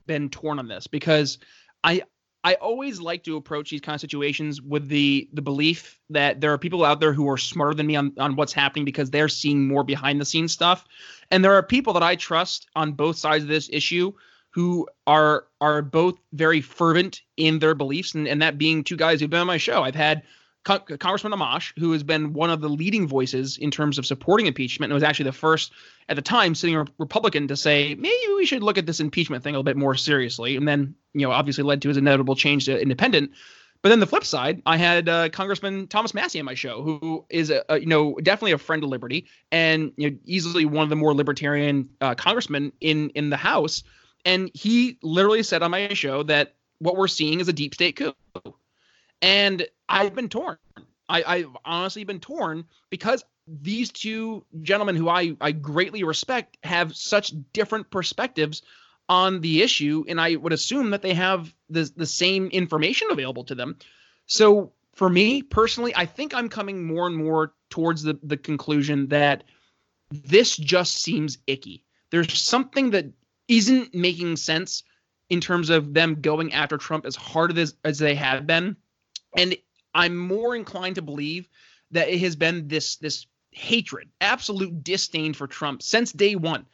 been torn on this because I I always like to approach these kind of situations with the the belief that there are people out there who are smarter than me on, on what's happening because they're seeing more behind the scenes stuff. And there are people that I trust on both sides of this issue who are are both very fervent in their beliefs, and, and that being two guys who've been on my show. I've had Con- Congressman Amash, who has been one of the leading voices in terms of supporting impeachment, and was actually the first at the time sitting re- Republican to say, maybe we should look at this impeachment thing a little bit more seriously. And then, you know, obviously led to his inevitable change to independent. But then the flip side, I had uh, Congressman Thomas Massie on my show, who is, a, a, you know, definitely a friend of liberty and, you know, easily one of the more libertarian uh, congressmen in in the House. And he literally said on my show that what we're seeing is a deep state coup. And I've been torn. I, I've honestly been torn because these two gentlemen who I, I greatly respect have such different perspectives on the issue. And I would assume that they have the, the same information available to them. So for me personally, I think I'm coming more and more towards the, the conclusion that this just seems icky. There's something that isn't making sense in terms of them going after Trump as hard as, as they have been. And I'm more inclined to believe that it has been this this hatred, absolute disdain for Trump since day one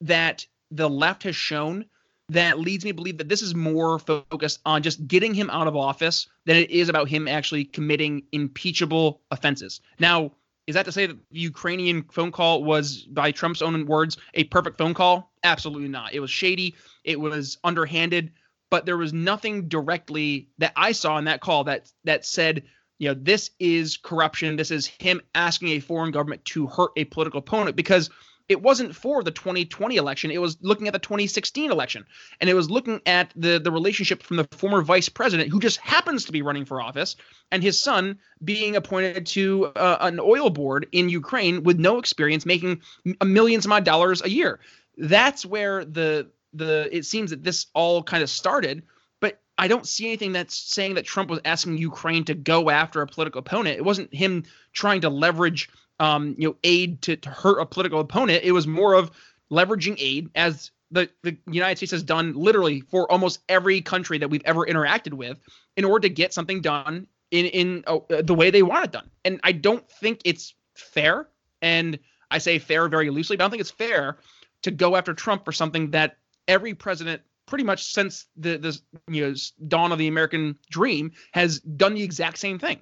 that the left has shown that leads me to believe that this is more focused on just getting him out of office than it is about him actually committing impeachable offenses. Now, Is that to say that the Ukrainian phone call was, by Trump's own words, a perfect phone call? Absolutely not. It was shady. It was underhanded. But there was nothing directly that I saw in that call that that said, you know, this is corruption. This is him asking a foreign government to hurt a political opponent, because it wasn't for the twenty twenty election. It was looking at the twenty sixteen election, and it was looking at the, the relationship from the former vice president, who just happens to be running for office, and his son being appointed to uh, an oil board in Ukraine with no experience, making a million some odd dollars a year. That's where the the it seems that this all kind of started. But I don't see anything that's saying that Trump was asking Ukraine to go after a political opponent. It wasn't him trying to leverage um, you know, aid to, to hurt a political opponent. It was more of leveraging aid, as the, the United States has done literally for almost every country that we've ever interacted with, in order to get something done in, in uh, the way they want it done. And I don't think it's fair. And I say fair very loosely, but I don't think it's fair to go after Trump for something that every president pretty much since the, the you know, dawn of the American dream has done the exact same thing.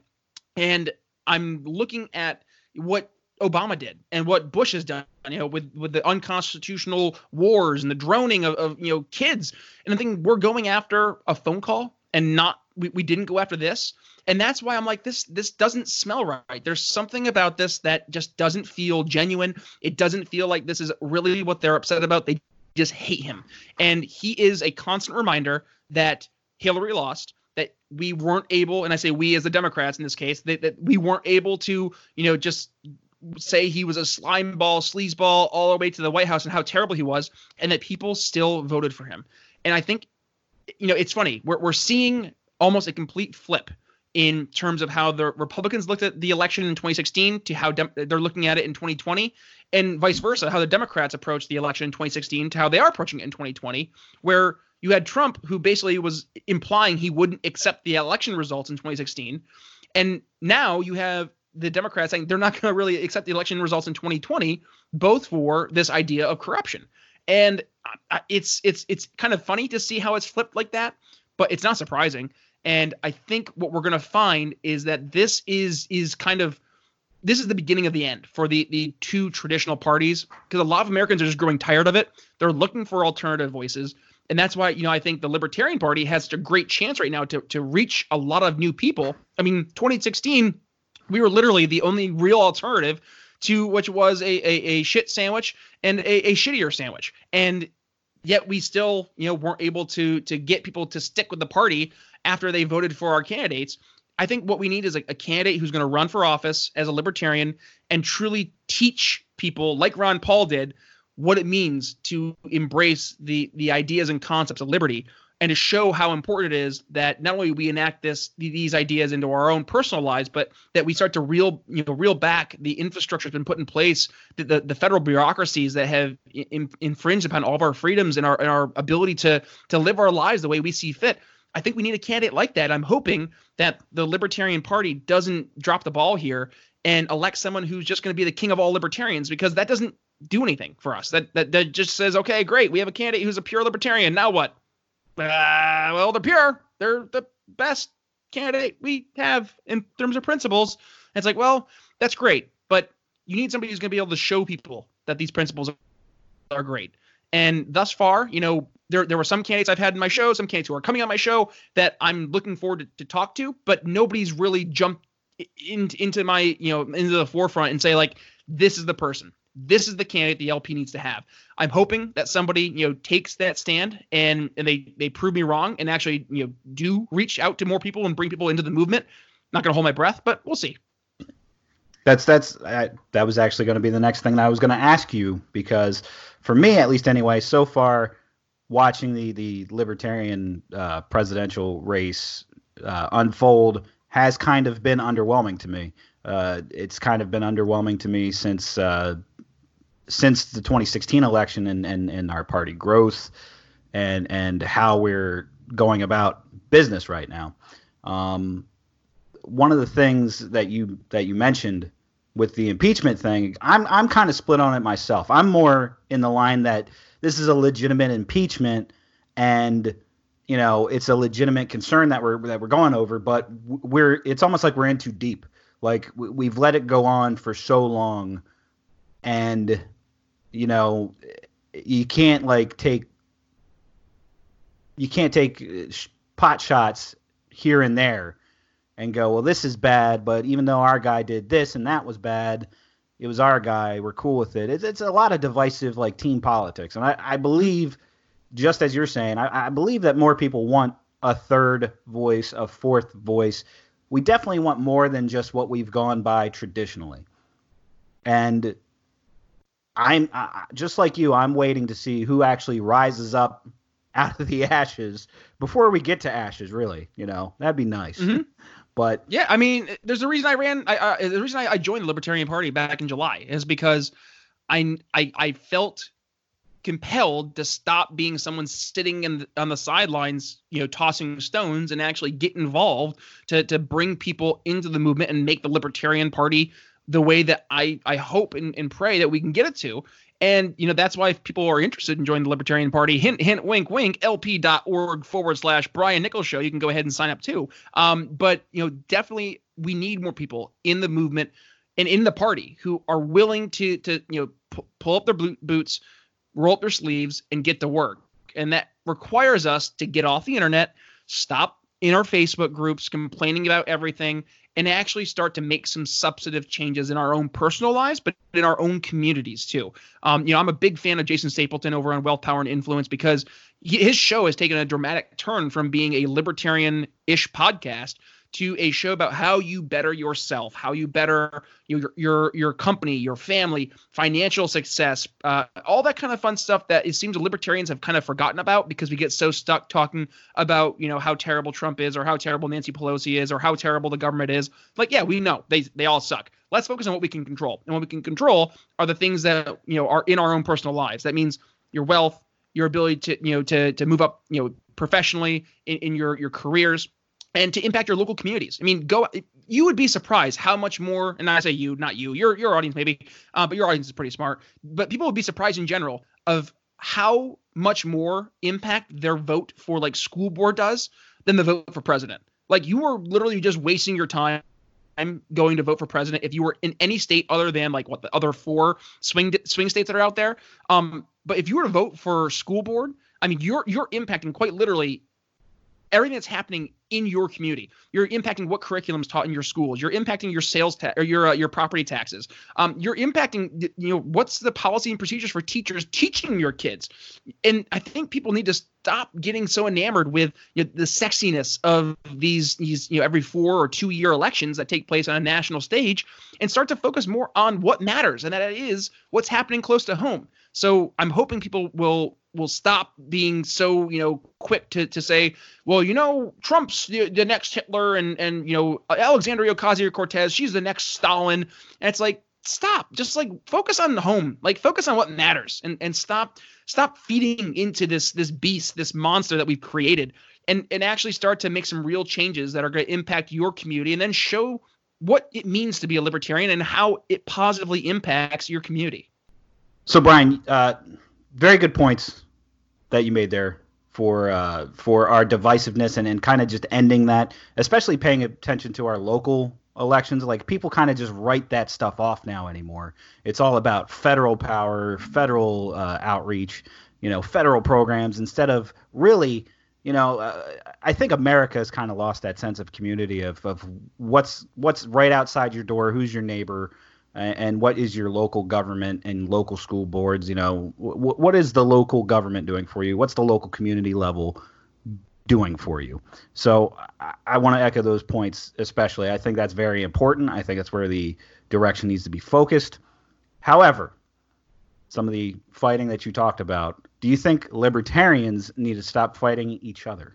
And I'm looking at what Obama did and what Bush has done, you know, with, with the unconstitutional wars and the droning of, of you know, kids. And I think we're going after a phone call, and not, we, we didn't go after this. And that's why I'm like, this, this doesn't smell right. There's something about this that just doesn't feel genuine. It doesn't feel like this is really what they're upset about. They just hate him. And he is a constant reminder that Hillary lost, that we weren't able, and I say we as the Democrats in this case, that, that we weren't able to, you know, just say he was a slime ball, sleazeball all the way to the White House and how terrible he was, and that people still voted for him. And I think, you know, it's funny. We're we're seeing almost a complete flip in terms of how the Republicans looked at the election in twenty sixteen to how de- they're looking at it in twenty twenty, and vice versa, how the Democrats approached the election in twenty sixteen to how they are approaching it in twenty twenty, where you had Trump, who basically was implying he wouldn't accept the election results in twenty sixteen. And now you have the Democrats saying they're not going to really accept the election results in twenty twenty, both for this idea of corruption. And it's it's it's kind of funny to see how it's flipped like that, but it's not surprising. And I think what we're going to find is that this is is kind of this is the beginning of the end for the, the two traditional parties, because a lot of Americans are just growing tired of it. They're looking for alternative voices. And that's why, you know, I think the Libertarian Party has such a great chance right now to, to reach a lot of new people. I mean, twenty sixteen, we were literally the only real alternative to which was a, a, a shit sandwich and a, a shittier sandwich. And yet we still, you know, weren't able to to get people to stick with the party after they voted for our candidates. I think what we need is a, a candidate who's going to run for office as a libertarian and truly teach people, like Ron Paul did, what it means to embrace the the ideas and concepts of liberty, and to show how important it is that not only we enact this these ideas into our own personal lives, but that we start to reel you know reel back the infrastructure that's been put in place, the the, the federal bureaucracies that have in, infringed upon all of our freedoms and our and our ability to to live our lives the way we see fit. I think we need a candidate like that. I'm hoping that the Libertarian Party doesn't drop the ball here and elect someone who's just going to be the king of all libertarians, because that doesn't do anything for us. That, that that just says, okay, great, we have a candidate who's a pure libertarian. Now what? Uh, well, they're pure. They're the best candidate we have in terms of principles. And it's like, well, that's great, but you need somebody who's going to be able to show people that these principles are great. And thus far, you know, there there were some candidates I've had in my show, some candidates who are coming on my show that I'm looking forward to, to talk to, but nobody's really jumped in, into my, you know, into the forefront and say like, this is the person. This is the candidate the L P needs to have. I'm hoping that somebody, you know, takes that stand and, and they, they prove me wrong and actually, you know, do reach out to more people and bring people into the movement. Not going to hold my breath, but we'll see. That's that's I, that was actually going to be the next thing that I was going to ask you, because for me, at least anyway, so far watching the the libertarian uh, presidential race uh, unfold has kind of been underwhelming to me. Uh, it's kind of been underwhelming to me since uh, since the twenty sixteen election and, and, and our party growth and and how we're going about business right now. Um, one of the things that you that you mentioned with the impeachment thing, I'm I'm kind of split on it myself. I'm more in the line that this is a legitimate impeachment, and you know it's a legitimate concern that we're that we're going over, but we're it's almost like we're in too deep. Like, we, we've let it go on for so long, and, you know, you can't, like, take – you can't take pot shots here and there and go, well, this is bad, but even though our guy did this and that was bad, it was our guy, we're cool with it. It's, it's a lot of divisive, like, team politics. And I, I believe, just as you're saying, I, I believe that more people want a third voice, a fourth voice. We definitely want more than just what we've gone by traditionally. And I'm I, just like you, I'm waiting to see who actually rises up out of the ashes before we get to ashes, really. You know, that'd be nice. Mm-hmm. But yeah, I mean, there's a reason I ran. I, uh, the reason I, I joined the Libertarian Party back in July is because I, I, I felt compelled to stop being someone sitting in the, on the sidelines, you know, tossing stones, and actually get involved to to bring people into the movement and make the Libertarian Party the way that I, I hope and, and pray that we can get it to. And, you know, that's why if people are interested in joining the Libertarian Party, hint, hint, wink, wink, lp.org forward slash Brian Nichols Show. You can go ahead and sign up too. Um, but, you know, definitely we need more people in the movement and in the party who are willing to, to you know, p- pull up their blo- boots, roll up their sleeves, and get to work. And that requires us to get off the internet, stop in our Facebook groups complaining about everything, and actually start to make some substantive changes in our own personal lives, but in our own communities too. Um, you know, I'm a big fan of Jason Stapleton over on Wealth, Power, and Influence, because he, his show has taken a dramatic turn from being a libertarian-ish podcast to a show about how you better yourself, how you better your your your company, your family, financial success, uh, all that kind of fun stuff that it seems libertarians have kind of forgotten about, because we get so stuck talking about, you know, how terrible Trump is, or how terrible Nancy Pelosi is, or how terrible the government is. Like, yeah, we know they they all suck. Let's focus on what we can control. And what we can control are the things that, you know, are in our own personal lives. That means your wealth, your ability to, you know, to to move up, you know, professionally in, in your your careers, and to impact your local communities. I mean, go. You would be surprised how much more, and I say you, not you, your your audience maybe, uh, but your audience is pretty smart. But people would be surprised in general of how much more impact their vote for, like, school board does than the vote for president. Like, you are literally just wasting your time going to vote for president if you were in any state other than, like, what the other four swing swing states that are out there. Um, but if you were to vote for school board, I mean, you're you're impacting quite literally everything that's happening in your community. You're impacting what curriculum is taught in your schools. You're impacting your sales tax or your uh, your property taxes. Um, you're impacting, you know, what's the policy and procedures for teachers teaching your kids. And I think people need to stop getting so enamored with, you know, the sexiness of these these you know every four or two year elections that take place on a national stage, and start to focus more on what matters, and that is what's happening close to home. So I'm hoping people will. will stop being so, you know, quick to, to say, well, you know, Trump's the, the next Hitler, and, and, you know, Alexandria Ocasio-Cortez, she's the next Stalin. And it's like, stop, just, like, focus on the home, like, focus on what matters, and, and stop, stop feeding into this, this beast, this monster that we've created, and, and actually start to make some real changes that are going to impact your community, and then show what it means to be a libertarian and how it positively impacts your community. So Brian, uh, very good points that you made there for uh, for our divisiveness, and, and kind of just ending that, especially paying attention to our local elections. Like, people kind of just write that stuff off now anymore. It's all about federal power, federal uh, outreach, you know, federal programs, instead of really, you know, uh, I think America has kind of lost that sense of community of, of what's what's right outside your door, who's your neighbor, and what is your local government and local school boards? You know, w- what is the local government doing for you? What's the local community level doing for you? So I, I want to echo those points, especially. I think that's very important. I think that's where the direction needs to be focused. However, some of the fighting that you talked about, do you think libertarians need to stop fighting each other?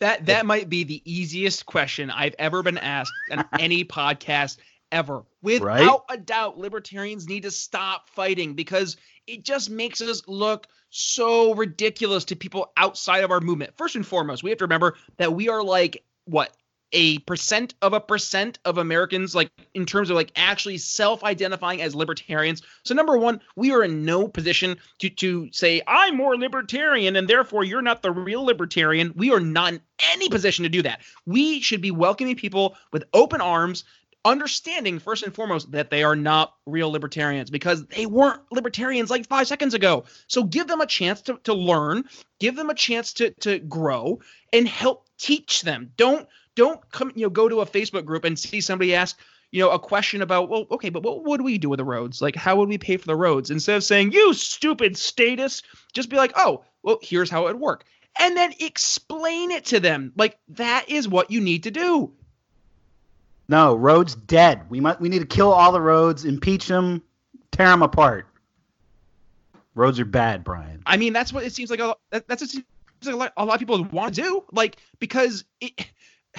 That that might be the easiest question I've ever been asked on any podcast ever. Without right? a doubt, libertarians need to stop fighting, because it just makes us look so ridiculous to people outside of our movement. First and foremost, we have to remember that we are, like, what, a percent of a percent of Americans, like in terms of like actually self-identifying as libertarians. So number one, we are in no position to to say I'm more libertarian and therefore you're not the real libertarian. We are not in any position to do that. We should be welcoming people with open arms, understanding first and foremost that they are not real libertarians because they weren't libertarians like five seconds ago. So give them a chance to, to learn, give them a chance to to grow, and help teach them. Don't Don't come, you know, go to a Facebook group and see somebody ask, you know, a question about, well, okay, but what would we do with the roads? Like, how would we pay for the roads? Instead of saying, you stupid statist, just be like, oh, well, here's how it would work. And then explain it to them. Like, that is what you need to do. No, roads dead. We might, we need to kill all the roads, impeach them, tear them apart. Roads are bad, Brian. I mean, that's what it seems like. A, that, that's what it seems like a lot, a lot of people want to do, like, because it.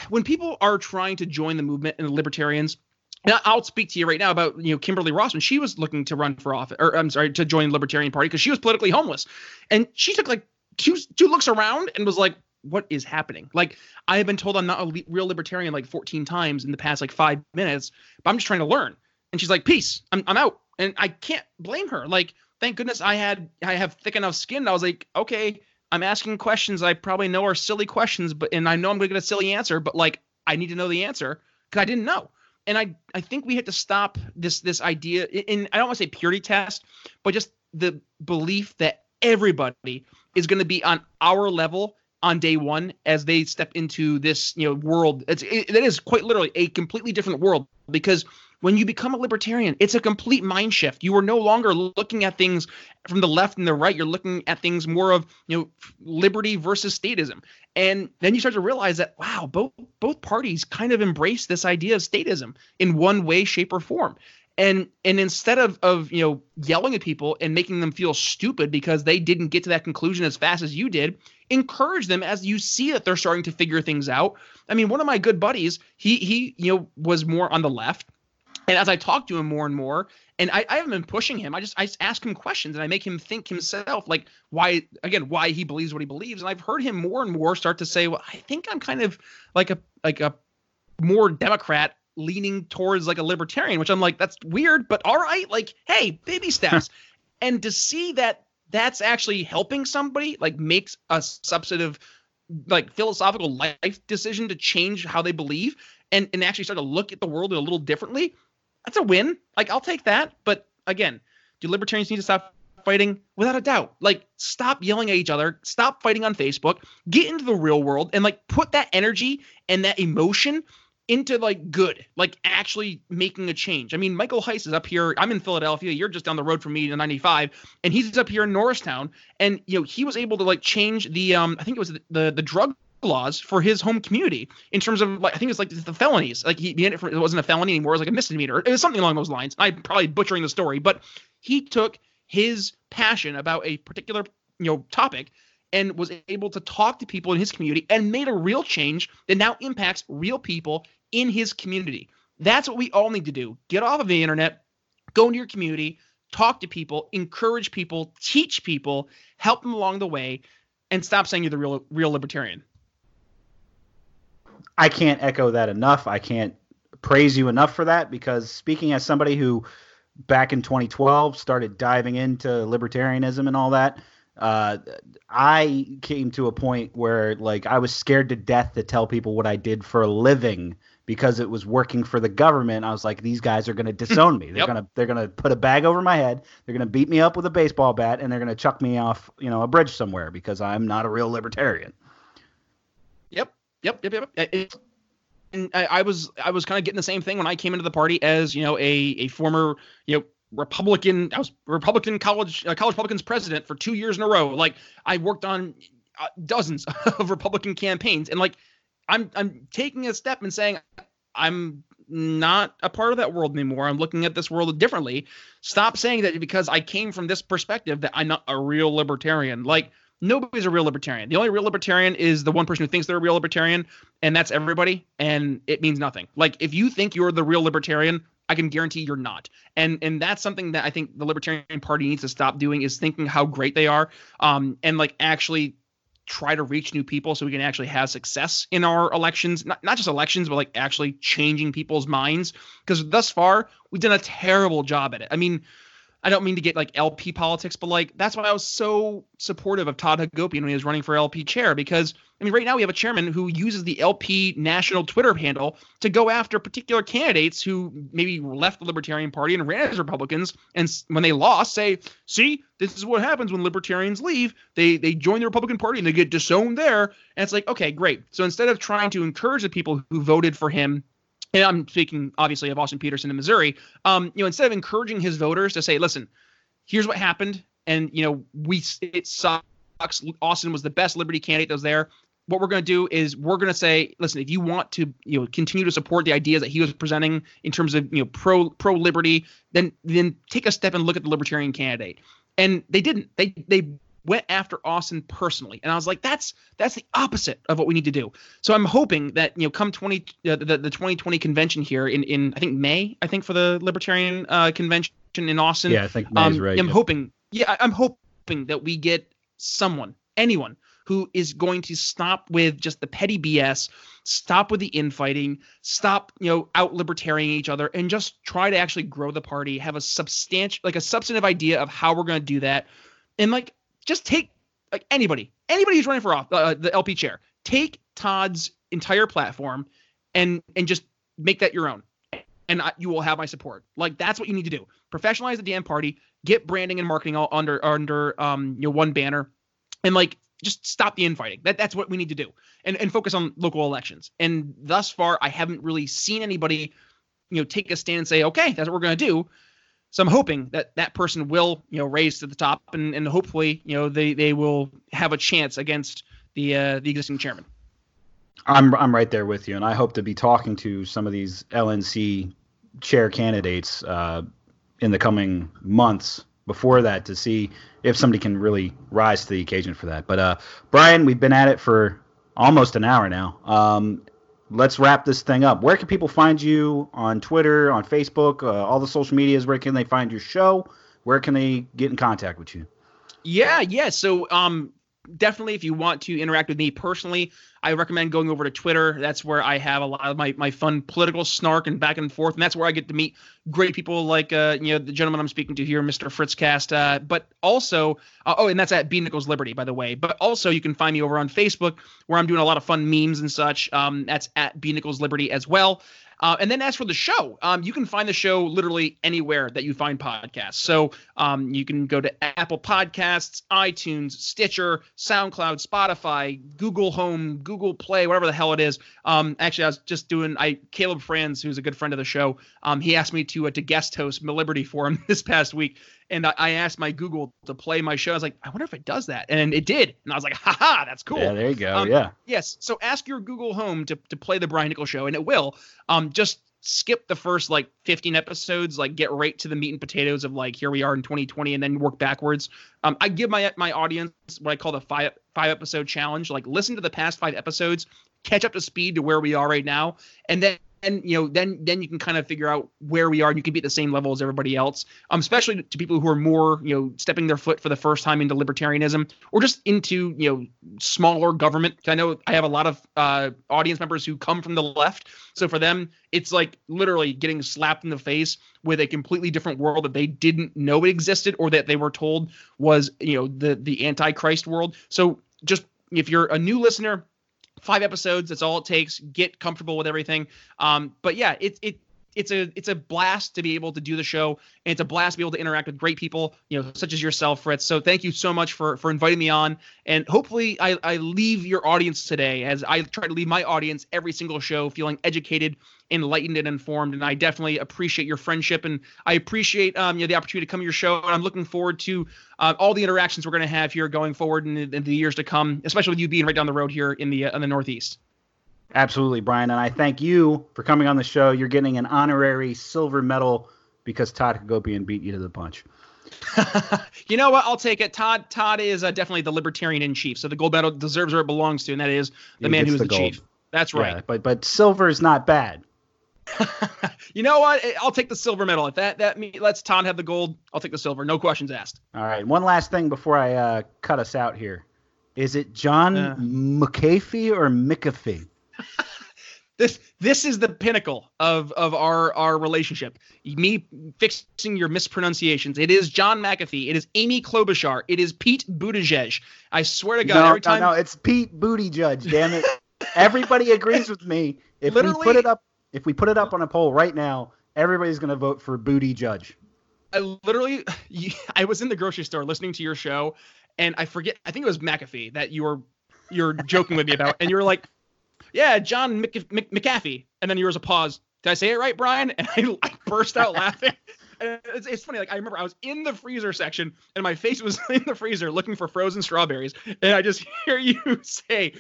When people are trying to join the movement and the libertarians, and I'll speak to you right now about, you know, Kimberly Ross when she was looking to run for office, or I'm sorry, to join the Libertarian Party because she was politically homeless, and she took like two two looks around and was like, "What is happening?" Like, I have been told I'm not a le- real libertarian like fourteen times in the past like five minutes, but I'm just trying to learn. And she's like, "Peace, I'm I'm out," and I can't blame her. Like, thank goodness I had I have thick enough skin. I was like, okay. I'm asking questions I probably know are silly questions, but and I know I'm going to get a silly answer, but like I need to know the answer because I didn't know. And I, I think we had to stop this this idea, and I don't want to say purity test, but just the belief that everybody is going to be on our level on day one as they step into this, you know, world. It's, it, it is quite literally a completely different world because when you become a libertarian, it's a complete mind shift. You are no longer looking at things from the left and the right. You're looking at things more of, you know, liberty versus statism. And then you start to realize that, wow, both both parties kind of embrace this idea of statism in one way, shape, or form. And and instead of, of, you know, yelling at people and making them feel stupid because they didn't get to that conclusion as fast as you did, encourage them as you see that they're starting to figure things out. I mean, one of my good buddies, he he, you know, was more on the left. And as I talk to him more and more, and I, I haven't been pushing him. I just I just ask him questions and I make him think himself, like why again why he believes what he believes. And I've heard him more and more start to say, well, I think I'm kind of like a like a more Democrat leaning towards like a libertarian, which I'm like, that's weird, but all right, like hey, baby steps. And to see that that's actually helping somebody, like makes a substantive, like philosophical life decision to change how they believe and and actually start to look at the world a little differently. That's a win. Like, I'll take that. But again, do libertarians need to stop fighting? Without a doubt. Like, stop yelling at each other. Stop fighting on Facebook. Get into the real world and, like, put that energy and that emotion into, like, good. Like, actually making a change. I mean, Michael Heiss is up here. I'm in Philadelphia. You're just down the road from me in ninety-five. And he's up here in Norristown. And, you know, he was able to, like, change the, um, I think it was the the, the drug laws for his home community in terms of like I think it's like the felonies. Like he it, for, it wasn't a felony anymore, it was like a misdemeanor. It was something along those lines. I'm probably butchering the story, but he took his passion about a particular, you know, topic and was able to talk to people in his community and made a real change that now impacts real people in his community. That's what we all need to do. Get off of the internet, go into your community, talk to people, encourage people, teach people, help them along the way, and stop saying you're the real real libertarian. I can't echo that enough. I can't praise you enough for that because speaking as somebody who back in twenty twelve started diving into libertarianism and all that, uh, I came to a point where like I was scared to death to tell people what I did for a living because it was working for the government. I was like, these guys are going to disown me. They're yep. going to they're going to put a bag over my head. They're going to beat me up with a baseball bat and they're going to chuck me off, you know, a bridge somewhere because I'm not a real libertarian. Yep. Yep, yep, yep. It, and I, I was, I was kind of getting the same thing when I came into the party as, you know, a a former, you know, Republican. I was Republican college uh, college Republicans president for two years in a row. Like I worked on uh, dozens of Republican campaigns, and like I'm I'm taking a step and saying I'm not a part of that world anymore. I'm looking at this world differently. Stop saying that because I came from this perspective that I'm not a real libertarian. Like. Nobody's a real libertarian. The only real libertarian is the one person who thinks they're a real libertarian, and that's everybody, and it means nothing. Like, if you think you're the real libertarian, I can guarantee you're not. And and that's something that I think the Libertarian Party needs to stop doing is thinking how great they are um, and, like, actually try to reach new people so we can actually have success in our elections, not, not just elections, but like actually changing people's minds. Because thus far, we've done a terrible job at it. I mean, I don't mean to get like L P politics, but like that's why I was so supportive of Todd Hagopian when he was running for L P chair, because I mean, right now we have a chairman who uses the L P national Twitter handle to go after particular candidates who maybe left the Libertarian Party and ran as Republicans. And when they lost, say, see, this is what happens when libertarians leave. They they join the Republican Party and they get disowned there. And it's like, OK, great. So instead of trying to encourage the people who voted for him, and I'm speaking, obviously, of Austin Peterson in Missouri, um, you know, instead of encouraging his voters to say, listen, here's what happened. And, you know, we it sucks. Austin was the best liberty candidate that was there. What we're going to do is we're going to say, listen, if you want to, you know, continue to support the ideas that he was presenting in terms of, you know, pro pro liberty, then then take a step and look at the libertarian candidate. And they didn't. They they went after Austin personally. And I was like, that's that's the opposite of what we need to do. So I'm hoping that, you know, come twenty uh, the, the twenty twenty convention here in, in I think May, I think for the libertarian uh, convention in Austin. Yeah, I think May's um, right. I'm yeah. hoping. Yeah, I'm hoping that we get someone, anyone who is going to stop with just the petty B S, stop with the infighting, stop, you know, out libertarian each other, and just try to actually grow the party, have a substantial, like a substantive idea of how we're going to do that. And like, just take like anybody, anybody who's running for uh, the L P chair, take Todd's entire platform and, and just make that your own. And I, you will have my support. Like, that's what you need to do. Professionalize the damn party, get branding and marketing all under, under, um, you know, one banner, and like, just stop the infighting. That that's what we need to do, and and focus on local elections. And thus far, I haven't really seen anybody, you know, take a stand and say, okay, that's what we're going to do. So I'm hoping that that person will, you know, raise to the top, and, and hopefully, you know, they, they will have a chance against the uh, the existing chairman. I'm I'm right there with you, and I hope to be talking to some of these L N C chair candidates uh, in the coming months before that to see if somebody can really rise to the occasion for that. But uh, Brian, we've been at it for almost an hour now. Um, let's wrap this thing up. Where can people find you on Twitter, on Facebook, uh, all the social medias? Where can they find your show? Where can they get in contact with you? Yeah, yeah. So um, definitely if you want to interact with me personally, I recommend going over to Twitter. That's where I have a lot of my, my fun political snark and back and forth. And that's where I get to meet great people like, uh, you know, the gentleman I'm speaking to here, Mister FritzCast. Uh, but also, uh, oh, and that's at B Nichols Liberty, by the way. But also you can find me over on Facebook, where I'm doing a lot of fun memes and such. Um, that's at B Nichols Liberty as well. Uh, and then as for the show, um, you can find the show literally anywhere that you find podcasts. So um, you can go to Apple Podcasts, iTunes, Stitcher, SoundCloud, Spotify, Google Home, Google Play, whatever the hell it is. Um, actually, I was just doing I Caleb Franz, who's a good friend of the show. Um, he asked me to uh, to guest host Mill Liberty for him this past week. And I asked my Google to play my show. I was like, I wonder if it does that. And it did. And I was like, haha, that's cool. Yeah, there you go. Um, yeah. Yes. So ask your Google Home to, to play the Brian Nichols Show, and it will. Um, just skip the first like fifteen episodes, like get right to the meat and potatoes of like, here we are in twenty twenty, and then work backwards. Um, I give my my audience what I call the five five episode challenge. Like, listen to the past five episodes, catch up to speed to where we are right now, and then And, you know, then then you can kind of figure out where we are, and you can be at the same level as everybody else, um, especially to people who are more, you know, stepping their foot for the first time into libertarianism, or just into, you know, smaller government. I know I have a lot of uh, audience members who come from the left. So for them, it's like literally getting slapped in the face with a completely different world that they didn't know existed, or that they were told was, you know, the the Antichrist world. So just if you're a new listener, five episodes, that's all it takes. Get comfortable with everything. Um, but yeah, it it it's a it's a blast to be able to do the show, and it's a blast to be able to interact with great people, you know, such as yourself, Fritz. So thank you so much for for inviting me on, and hopefully I, I leave your audience today, as I try to leave my audience every single show, feeling educated, enlightened, and informed. And I definitely appreciate your friendship, and I appreciate um, you know, the opportunity to come to your show. And I'm looking forward to uh, all the interactions we're going to have here going forward in, in the years to come, especially with you being right down the road here in the uh, in the Northeast. Absolutely, Brian. And I thank you for coming on the show. You're getting an honorary silver medal because Todd Hagopian beat you to the punch. You know what? I'll take it. Todd Todd is uh, definitely the libertarian in chief. So the gold medal deserves where it belongs to, and that is the he man who is the, the chief. That's right. Yeah, but but silver is not bad. You know what? I'll take the silver medal. If that that me lets Todd have the gold, I'll take the silver. No questions asked. All right. One last thing before I uh, cut us out here. Is it John uh, McAfee or McAfee? This this is the pinnacle of, of our, our relationship. Me fixing your mispronunciations. It is John McAfee. It is Amy Klobuchar. It is Pete Buttigieg. I swear to God, no, every time. No, no, it's Pete Buttigieg. Damn it! Everybody agrees with me. If Literally, we put it up, if we put it up on a poll right now, everybody's going to vote for Buttigieg. I literally, I was in the grocery store listening to your show, and I forget, I think it was McAfee that you were, you're joking with me about, and you were like, yeah, John Mc, Mc, McAfee, and then there was a pause. Did I say it right, Brian? And I, I burst out laughing. And it's, it's funny, like I remember I was in the freezer section, and my face was in the freezer looking for frozen strawberries, and I just hear you say,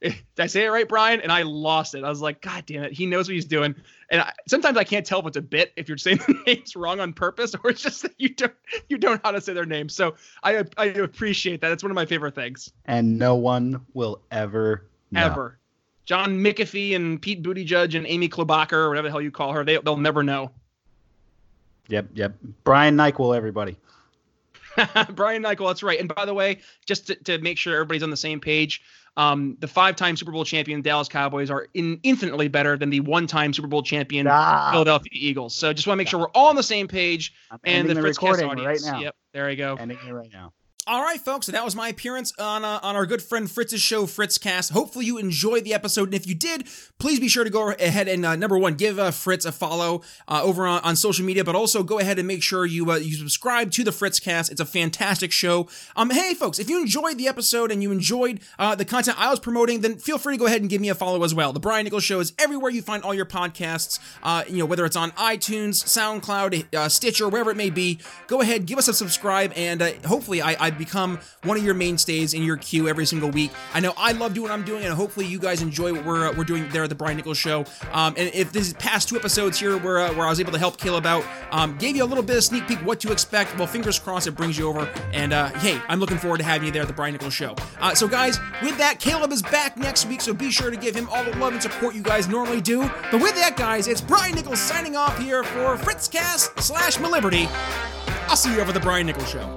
did I say it right, Brian? And I lost it. I was like, God damn it. He knows what he's doing. And I, sometimes I can't tell if it's a bit, if you're saying the names wrong on purpose, or it's just that you don't, you don't know how to say their names. So I I appreciate that. It's one of my favorite things. And no one will ever know. Ever. John McAfee and Pete Buttigieg and Amy Klobuchar, or whatever the hell you call her, they, they'll never know. Yep, yep. Brian Nyquil, everybody. Brian Nichols, that's right. And by the way, just to, to make sure everybody's on the same page, um, the five-time Super Bowl champion Dallas Cowboys are in, infinitely better than the one-time Super Bowl champion ah. Philadelphia Eagles. So just want to make sure we're all on the same page. I'm and the, the FritzCast audience. Right now. Yep, there we go. Ending it right now. All right, folks, so that was my appearance on uh, on our good friend Fritz's show, FritzCast. Hopefully you enjoyed the episode, and if you did, please be sure to go ahead and, uh, number one, give uh, Fritz a follow uh, over on, on social media, but also go ahead and make sure you uh, you subscribe to the FritzCast. It's a fantastic show. Um, hey, folks, if you enjoyed the episode and you enjoyed uh, the content I was promoting, then feel free to go ahead and give me a follow as well. The Brian Nichols Show is everywhere you find all your podcasts, uh, you know, whether it's on iTunes, SoundCloud, uh, Stitcher, wherever it may be. Go ahead, give us a subscribe, and uh, hopefully I, I become one of your mainstays in your queue every single week. I know I love doing what I'm doing, and hopefully you guys enjoy what we're uh, we're doing there at the Brian Nichols Show. Um, and if this is past two episodes here where uh, where I was able to help Caleb out, um, gave you a little bit of sneak peek what to expect. Well, fingers crossed it brings you over. And uh, hey, I'm looking forward to having you there at the Brian Nichols Show. Uh, so guys, with that, Caleb is back next week, so be sure to give him all the love and support you guys normally do. But with that, guys, it's Brian Nichols signing off here for FritzCast slash Mill Liberty. I'll see you over at the Brian Nichols Show.